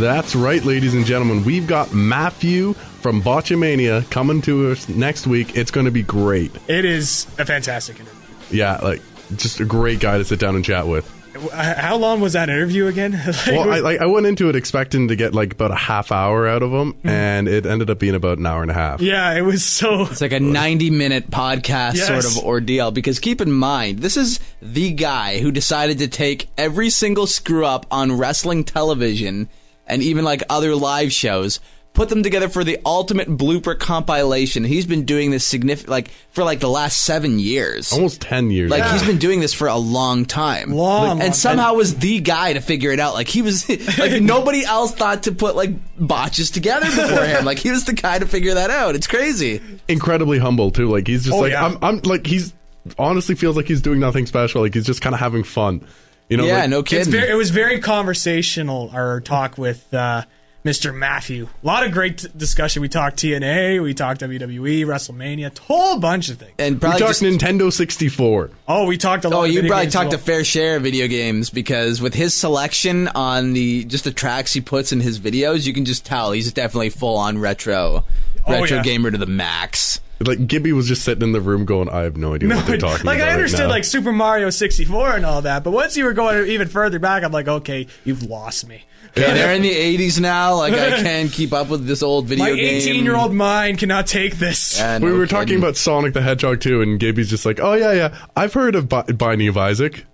That's right, ladies and gentlemen. We've got Matthew from Botchamania coming to us next week. It's going to be great. It is a fantastic interview. Yeah, like, just a great guy to sit down and chat with. How long was that interview again? like, well, I, like, I went into it expecting to get like about a half hour out of them, mm-hmm. and it ended up being about an hour and a half. Yeah, it was so... It's like a ninety-minute podcast yes. sort of ordeal, because keep in mind, this is the guy who decided to take every single screw-up on wrestling television and even like other live shows, put them together for the ultimate blooper compilation. He's been doing this significant, like for like the last seven years, almost ten years. Like yeah. he's been doing this for a long time, long, like, and long somehow time. was the guy to figure it out. Like he was, like nobody else thought to put like botches together before him. Like he was the guy to figure that out. It's crazy. Incredibly humble too. Like he's just oh, like yeah. I'm, I'm. Like he's honestly feels like he's doing nothing special. Like he's just kind of having fun. You know? Yeah, like, no kidding. It's very, it was very conversational. Our talk with. Uh, Mister Matthew. A lot of great t- discussion. We talked T N A, we talked W W E, WrestleMania, a whole bunch of things. And we talked just, Nintendo sixty-four. Oh, we talked a lot oh, of video games. Oh, you probably talked well. a fair share of video games because with his selection on the just the tracks he puts in his videos, you can just tell he's definitely full-on retro, oh, retro yeah. gamer to the max. Like, Gibby was just sitting in the room going, I have no idea no, what they're talking like about. Like, I understood, right like, Super Mario sixty-four and all that, but once you were going even further back, I'm like, okay, you've lost me. Yeah, they're in the eighties now. Like, I can't keep up with this old video game. My eighteen-year-old mind cannot take this. Yeah, no we were kidding. talking about Sonic the Hedgehog two, and Gibby's just like, oh, yeah, yeah, I've heard of B- Binding of Isaac.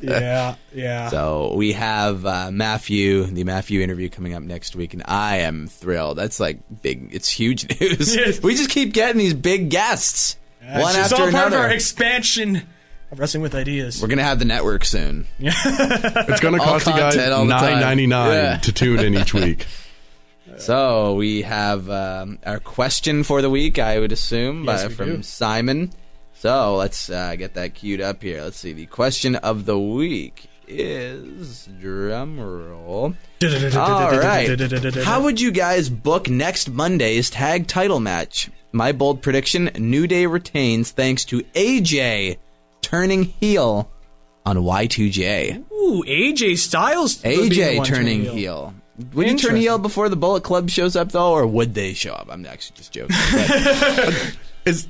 yeah, yeah. So we have uh, Matthew, the Matthew interview coming up next week, and I am thrilled. That's like big, it's huge news. Yes. We just keep getting these big guests, uh, one after another. It's all part of our expansion of Wrestling with Ideas. We're going to have the network soon. It's going to cost you guys nine ninety-nine yeah. to tune in each week. So we have um, our question for the week, I would assume, yes, by, we from do. Simon. So let's uh, get that queued up here. Let's see. The question of the week is, drum roll. All right. How would you guys book next Monday's tag title match? My bold prediction, New Day retains thanks to A J turning heel on Y two J. Ooh, A J Styles. A J turning heel. heel. Would you turn heel before the Bullet Club shows up, though, or would they show up? I'm actually just joking. Is...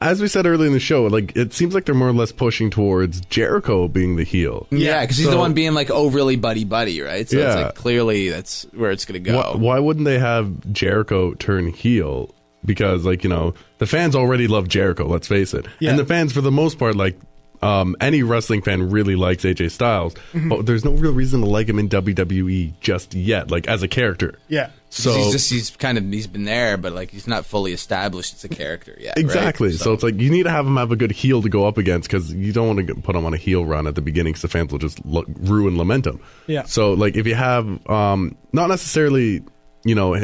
As we said earlier in the show, like, it seems like they're more or less pushing towards Jericho being the heel. Yeah, because he's so, the one being, like, overly buddy-buddy, right? So yeah. it's like, clearly that's where it's going to go. Why, why wouldn't they have Jericho turn heel? Because, like, you know, the fans already love Jericho, let's face it. Yeah. And the fans, for the most part, like, um, any wrestling fan really likes A J Styles. Mm-hmm. But there's no real reason to like him in W W E just yet, like, as a character. Yeah. So he's just, he's kind of, he's been there, but like he's not fully established as a character yet. Exactly. Right? So. so it's like you need to have him have a good heel to go up against, because you don't want to put him on a heel run at the beginning because the fans will just lo- ruin Lamentum. Yeah. So like if you have, um, not necessarily, you know,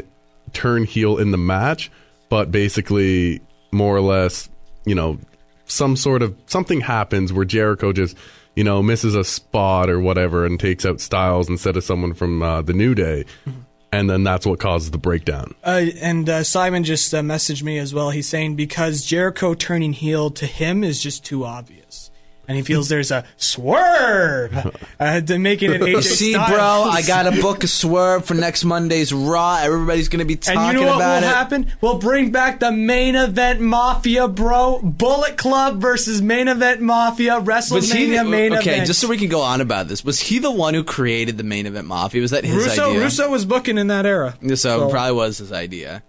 turn heel in the match, but basically more or less, you know, some sort of, something happens where Jericho just, you know, misses a spot or whatever and takes out Styles instead of someone from uh, the New Day. Mm-hmm. And then that's what causes the breakdown. Uh, and uh, Simon just uh, messaged me as well. He's saying because Jericho turning heel to him is just too obvious. And he feels there's a swerve uh, to make it an A J See, Styles. Bro, I got to book a swerve for next Monday's Raw. Everybody's going to be talking about it. And you know what will it. happen? We'll bring back the main event mafia, bro. Bullet Club versus main event mafia. WrestleMania the, main okay, event. Okay, just so we can go on about this. Was he the one who created the main event mafia? Was that his Russo, idea? Russo was booking in that era. So, so. It probably was his idea.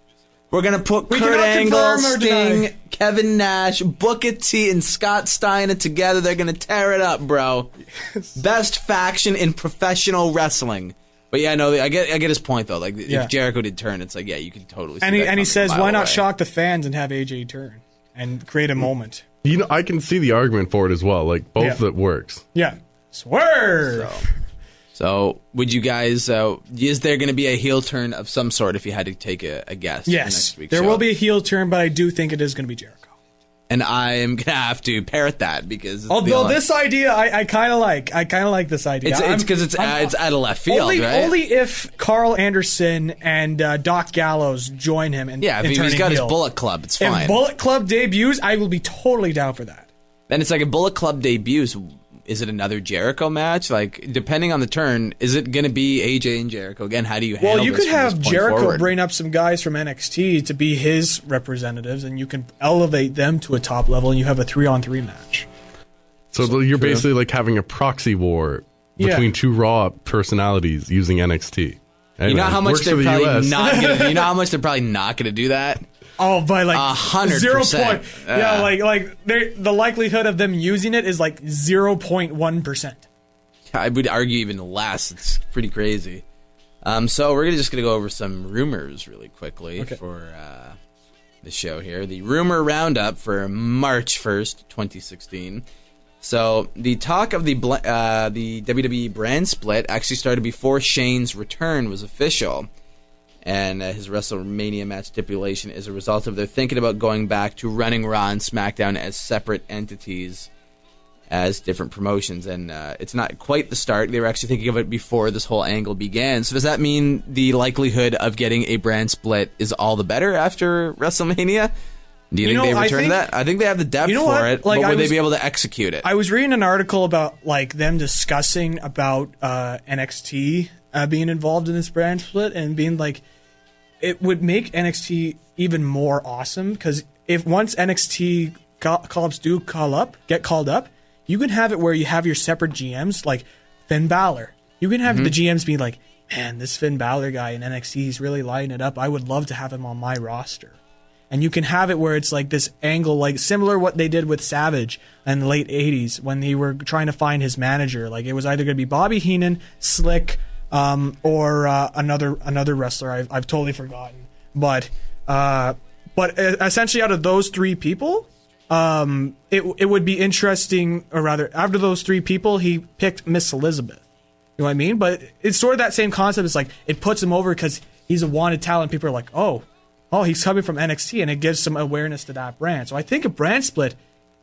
We're going to put we Kurt Angle, Sting, deny. Kevin Nash, Booker T, and Scott Steiner together. They're going to tear it up, bro. Yes. Best faction in professional wrestling. But yeah, no, I get I get his point, though. Like, yeah. If Jericho did turn, it's like, yeah, you can totally see and he, that. And he says, why not away. shock the fans and have A J turn and create a mm-hmm. moment? You know, I can see the argument for it as well. Like, both yeah. of it works. Yeah. Swerve! So. So, would you guys, uh, is there going to be a heel turn of some sort if you had to take a, a guess? Yes, the next there show? will be a heel turn, but I do think it is going to be Jericho. And I am going to have to parrot that because... It's Although only- this idea, I, I kind of like. I kind of like this idea. It's because it's, it's, uh, it's out of left field, only, right? Only if Carl Anderson and uh, Doc Gallows join him and Yeah, if and he's got heel. his Bullet Club, it's fine. If Bullet Club debuts, I will be totally down for that. Then it's like a Bullet Club debuts... Is it another Jericho match? Like, depending on the turn, is it going to be A J and Jericho again? How do you handle this? Well, you could have Jericho forward? bring up some guys from N X T to be his representatives, and you can elevate them to a top level, and you have a three-on-three match. So, so you're true. basically like having a proxy war between yeah. two Raw personalities using N X T. Anyway, you know how much they're the probably U S not going to. You know how much they're probably not going to do that. Oh, by like one hundred percent. Zero point. Uh, yeah, like like the likelihood of them using it is like zero point one percent. I would argue even less. It's pretty crazy. Um, so we're just going to go over some rumors really quickly okay. for uh, the show here. The rumor roundup for March first, twenty sixteen. So the talk of the uh, the W W E brand split actually started before Shane's return was official. And uh, his WrestleMania match stipulation is a result of their thinking about going back to running Raw and SmackDown as separate entities, as different promotions. And uh, it's not quite the start. They were actually thinking of it before this whole angle began. So does that mean the likelihood of getting a brand split is all the better after WrestleMania? Do you, you think know, they return think, that? I think they have the depth you know for what? it, like, but would was, they be able to execute it? I was reading an article about like them discussing about uh, N X T... Uh, being involved in this brand split and being like, it would make N X T even more awesome because if once N X T call, call ups do call up, get called up, you can have it where you have your separate G Ms like Finn Balor. You can have mm-hmm. the G Ms be like, man, this Finn Balor guy in N X T is really lighting it up. I would love to have him on my roster. And you can have it where it's like this angle, like similar what they did with Savage in the late eighties when they were trying to find his manager. Like it was either going to be Bobby Heenan, Slick, um, or uh, another another wrestler. I've I've totally forgotten. But uh, but essentially, out of those three people, um, it it would be interesting, or rather, after those three people, he picked Miss Elizabeth. You know what I mean? But it's sort of that same concept. It's like it puts him over because he's a wanted talent. People are like, oh. Oh, he's coming from N X T, and it gives some awareness to that brand. So I think a brand split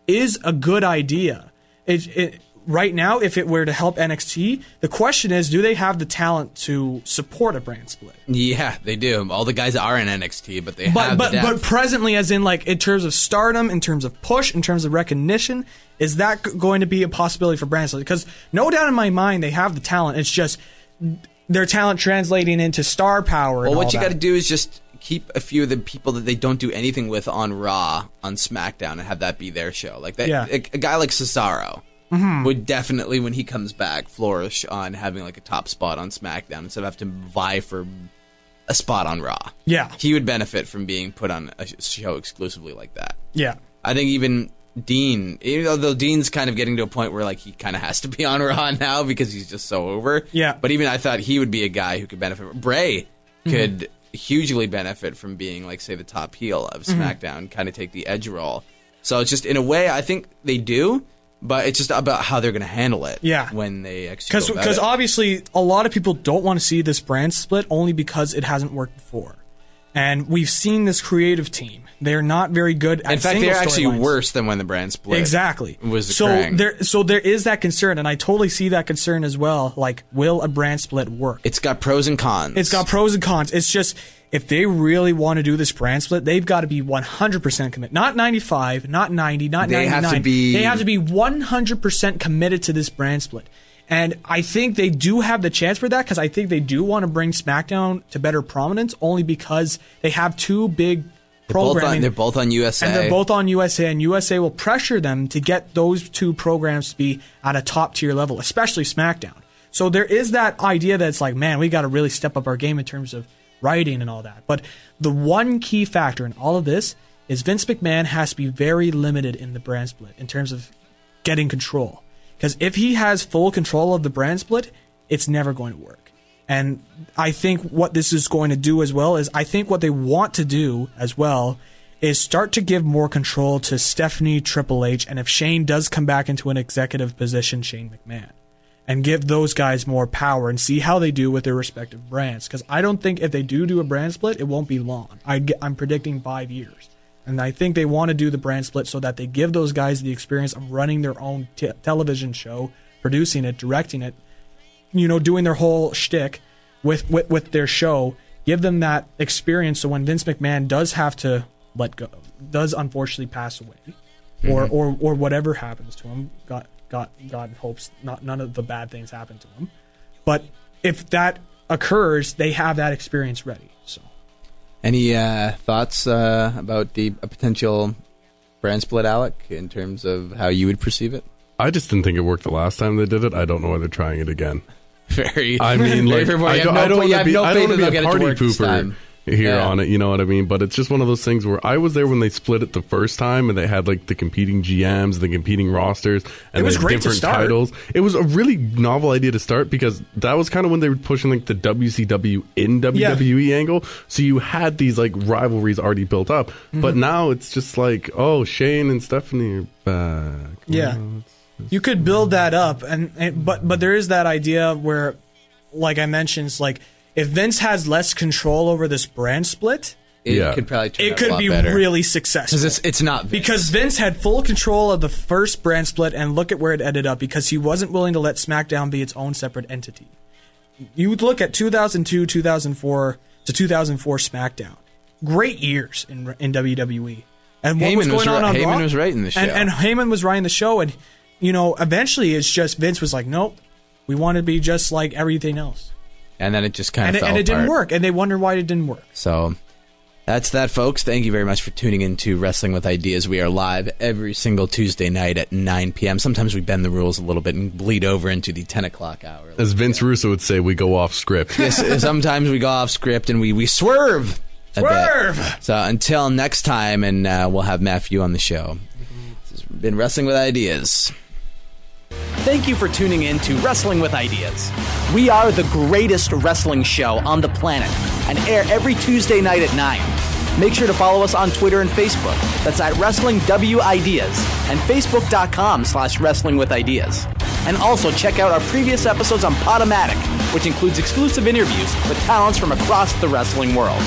is a good idea. It, it, right now, if it were to help N X T, the question is, do they have the talent to support a brand split? Yeah, they do. All the guys are in N X T, but they but, have but, the depth. But presently, as in like in terms of stardom, in terms of push, in terms of recognition, is that going to be a possibility for brand split? Because no doubt in my mind, they have the talent. It's just their talent translating into star power. Well, and what all you got to do is just keep a few of the people that they don't do anything with on Raw, on SmackDown, and have that be their show. Like that, yeah. a, a guy like Cesaro mm-hmm. would definitely, when he comes back, flourish on having like a top spot on SmackDown instead of having to vie for a spot on Raw. Yeah, he would benefit from being put on a show exclusively like that. Yeah, I think even Dean, even though Dean's kind of getting to a point where like he kind of has to be on Raw now because he's just so over. Yeah, but even I thought he would be a guy who could benefit. Bray could. Mm-hmm. hugely benefit from being, like, say, the top heel of SmackDown, mm-hmm. kind of take the edge role. So it's just, in a way, I think they do, but it's just about how they're going to handle it yeah. when they actually go about it. Because obviously, a lot of people don't want to see this brand split only because it hasn't worked before. And we've seen this creative team. They're not very good at single storylines. In fact, they're actually worse than when the brand split exactly. was occurring. So there, so there is that concern, and I totally see that concern as well. Like, will a brand split work? It's got pros and cons. It's got pros and cons. It's just, if they really want to do this brand split, they've got to be one hundred percent committed. Not ninety-five, not ninety, not they ninety-nine. Have to be... They have to be one hundred percent committed to this brand split. And I think they do have the chance for that because I think they do want to bring SmackDown to better prominence only because they have two big programs. They're both on U S A. And they're both on U S A, and U S A will pressure them to get those two programs to be at a top-tier level, especially SmackDown. So there is that idea that it's like, man, we got to really step up our game in terms of writing and all that. But the one key factor in all of this is Vince McMahon has to be very limited in the brand split in terms of getting control. Because if he has full control of the brand split, it's never going to work. And I think what this is going to do as well is I think what they want to do as well is start to give more control to Stephanie, Triple H, and if Shane does come back into an executive position, Shane McMahon. And give those guys more power and see how they do with their respective brands. Because I don't think if they do do a brand split, it won't be long. I get, I'm predicting five years. And I think they want to do the brand split so that they give those guys the experience of running their own t- television show, producing it, directing it, you know, doing their whole shtick with, with, with their show. Give them that experience so when Vince McMahon does have to let go, does unfortunately pass away, or mm-hmm. or, or whatever happens to him, God, God, God hopes not none of the bad things happen to him. But if that occurs, they have that experience ready. So. Any uh, thoughts uh, about the a potential brand split, Alec, in terms of how you would perceive it? I just didn't think it worked the last time they did it. I don't know why they're trying it again. Very. I mean, like, I don't, no, I don't want to be, no I don't be a party pooper here yeah. on it, you know what I mean? But it's just one of those things where I was there when they split it the first time and they had like the competing G Ms, the competing rosters, and the different titles. It was a really novel idea to start because that was kind of when they were pushing like the W C W in W W E yeah. angle. So you had these like rivalries already built up. Mm-hmm. But now it's just like, oh, Shane and Stephanie are back. Yeah. Oh, it's, it's you could build that up. and, and but, but there is that idea where, like I mentioned, it's like, if Vince has less control over this brand split, it yeah. could probably turn it out could a lot be better. Really successful. It's, it's not Vince. Because Vince had full control of the first brand split, and look at where it ended up because he wasn't willing to let SmackDown be its own separate entity. You look at two thousand two, two thousand four to two thousand four SmackDown. Great years in in W W E, and what Heyman was going was on right, on Heyman Raw? Was writing the show, and, and Heyman was writing the show, and you know eventually it's just Vince was like, nope, we want to be just like everything else. And then it just kind of fell apart. And it didn't work, and they wonder why it didn't work. So that's that, folks. Thank you very much for tuning in to Wrestling with Ideas. We are live every single Tuesday night at nine p.m. Sometimes we bend the rules a little bit and bleed over into the ten o'clock hour. As Vince Russo would say, we go off script. Yes, sometimes we go off script and we, we swerve. a Swerve! Bit. So until next time, and uh, we'll have Matthew on the show. This has been Wrestling with Ideas. Thank you for tuning in to Wrestling with Ideas. We are the greatest wrestling show on the planet and air every Tuesday night at nine. Make sure to follow us on Twitter and Facebook. That's at Wrestling W Ideas and Facebook.com slash Wrestling with Ideas. And also check out our previous episodes on Podomatic, which includes exclusive interviews with talents from across the wrestling world.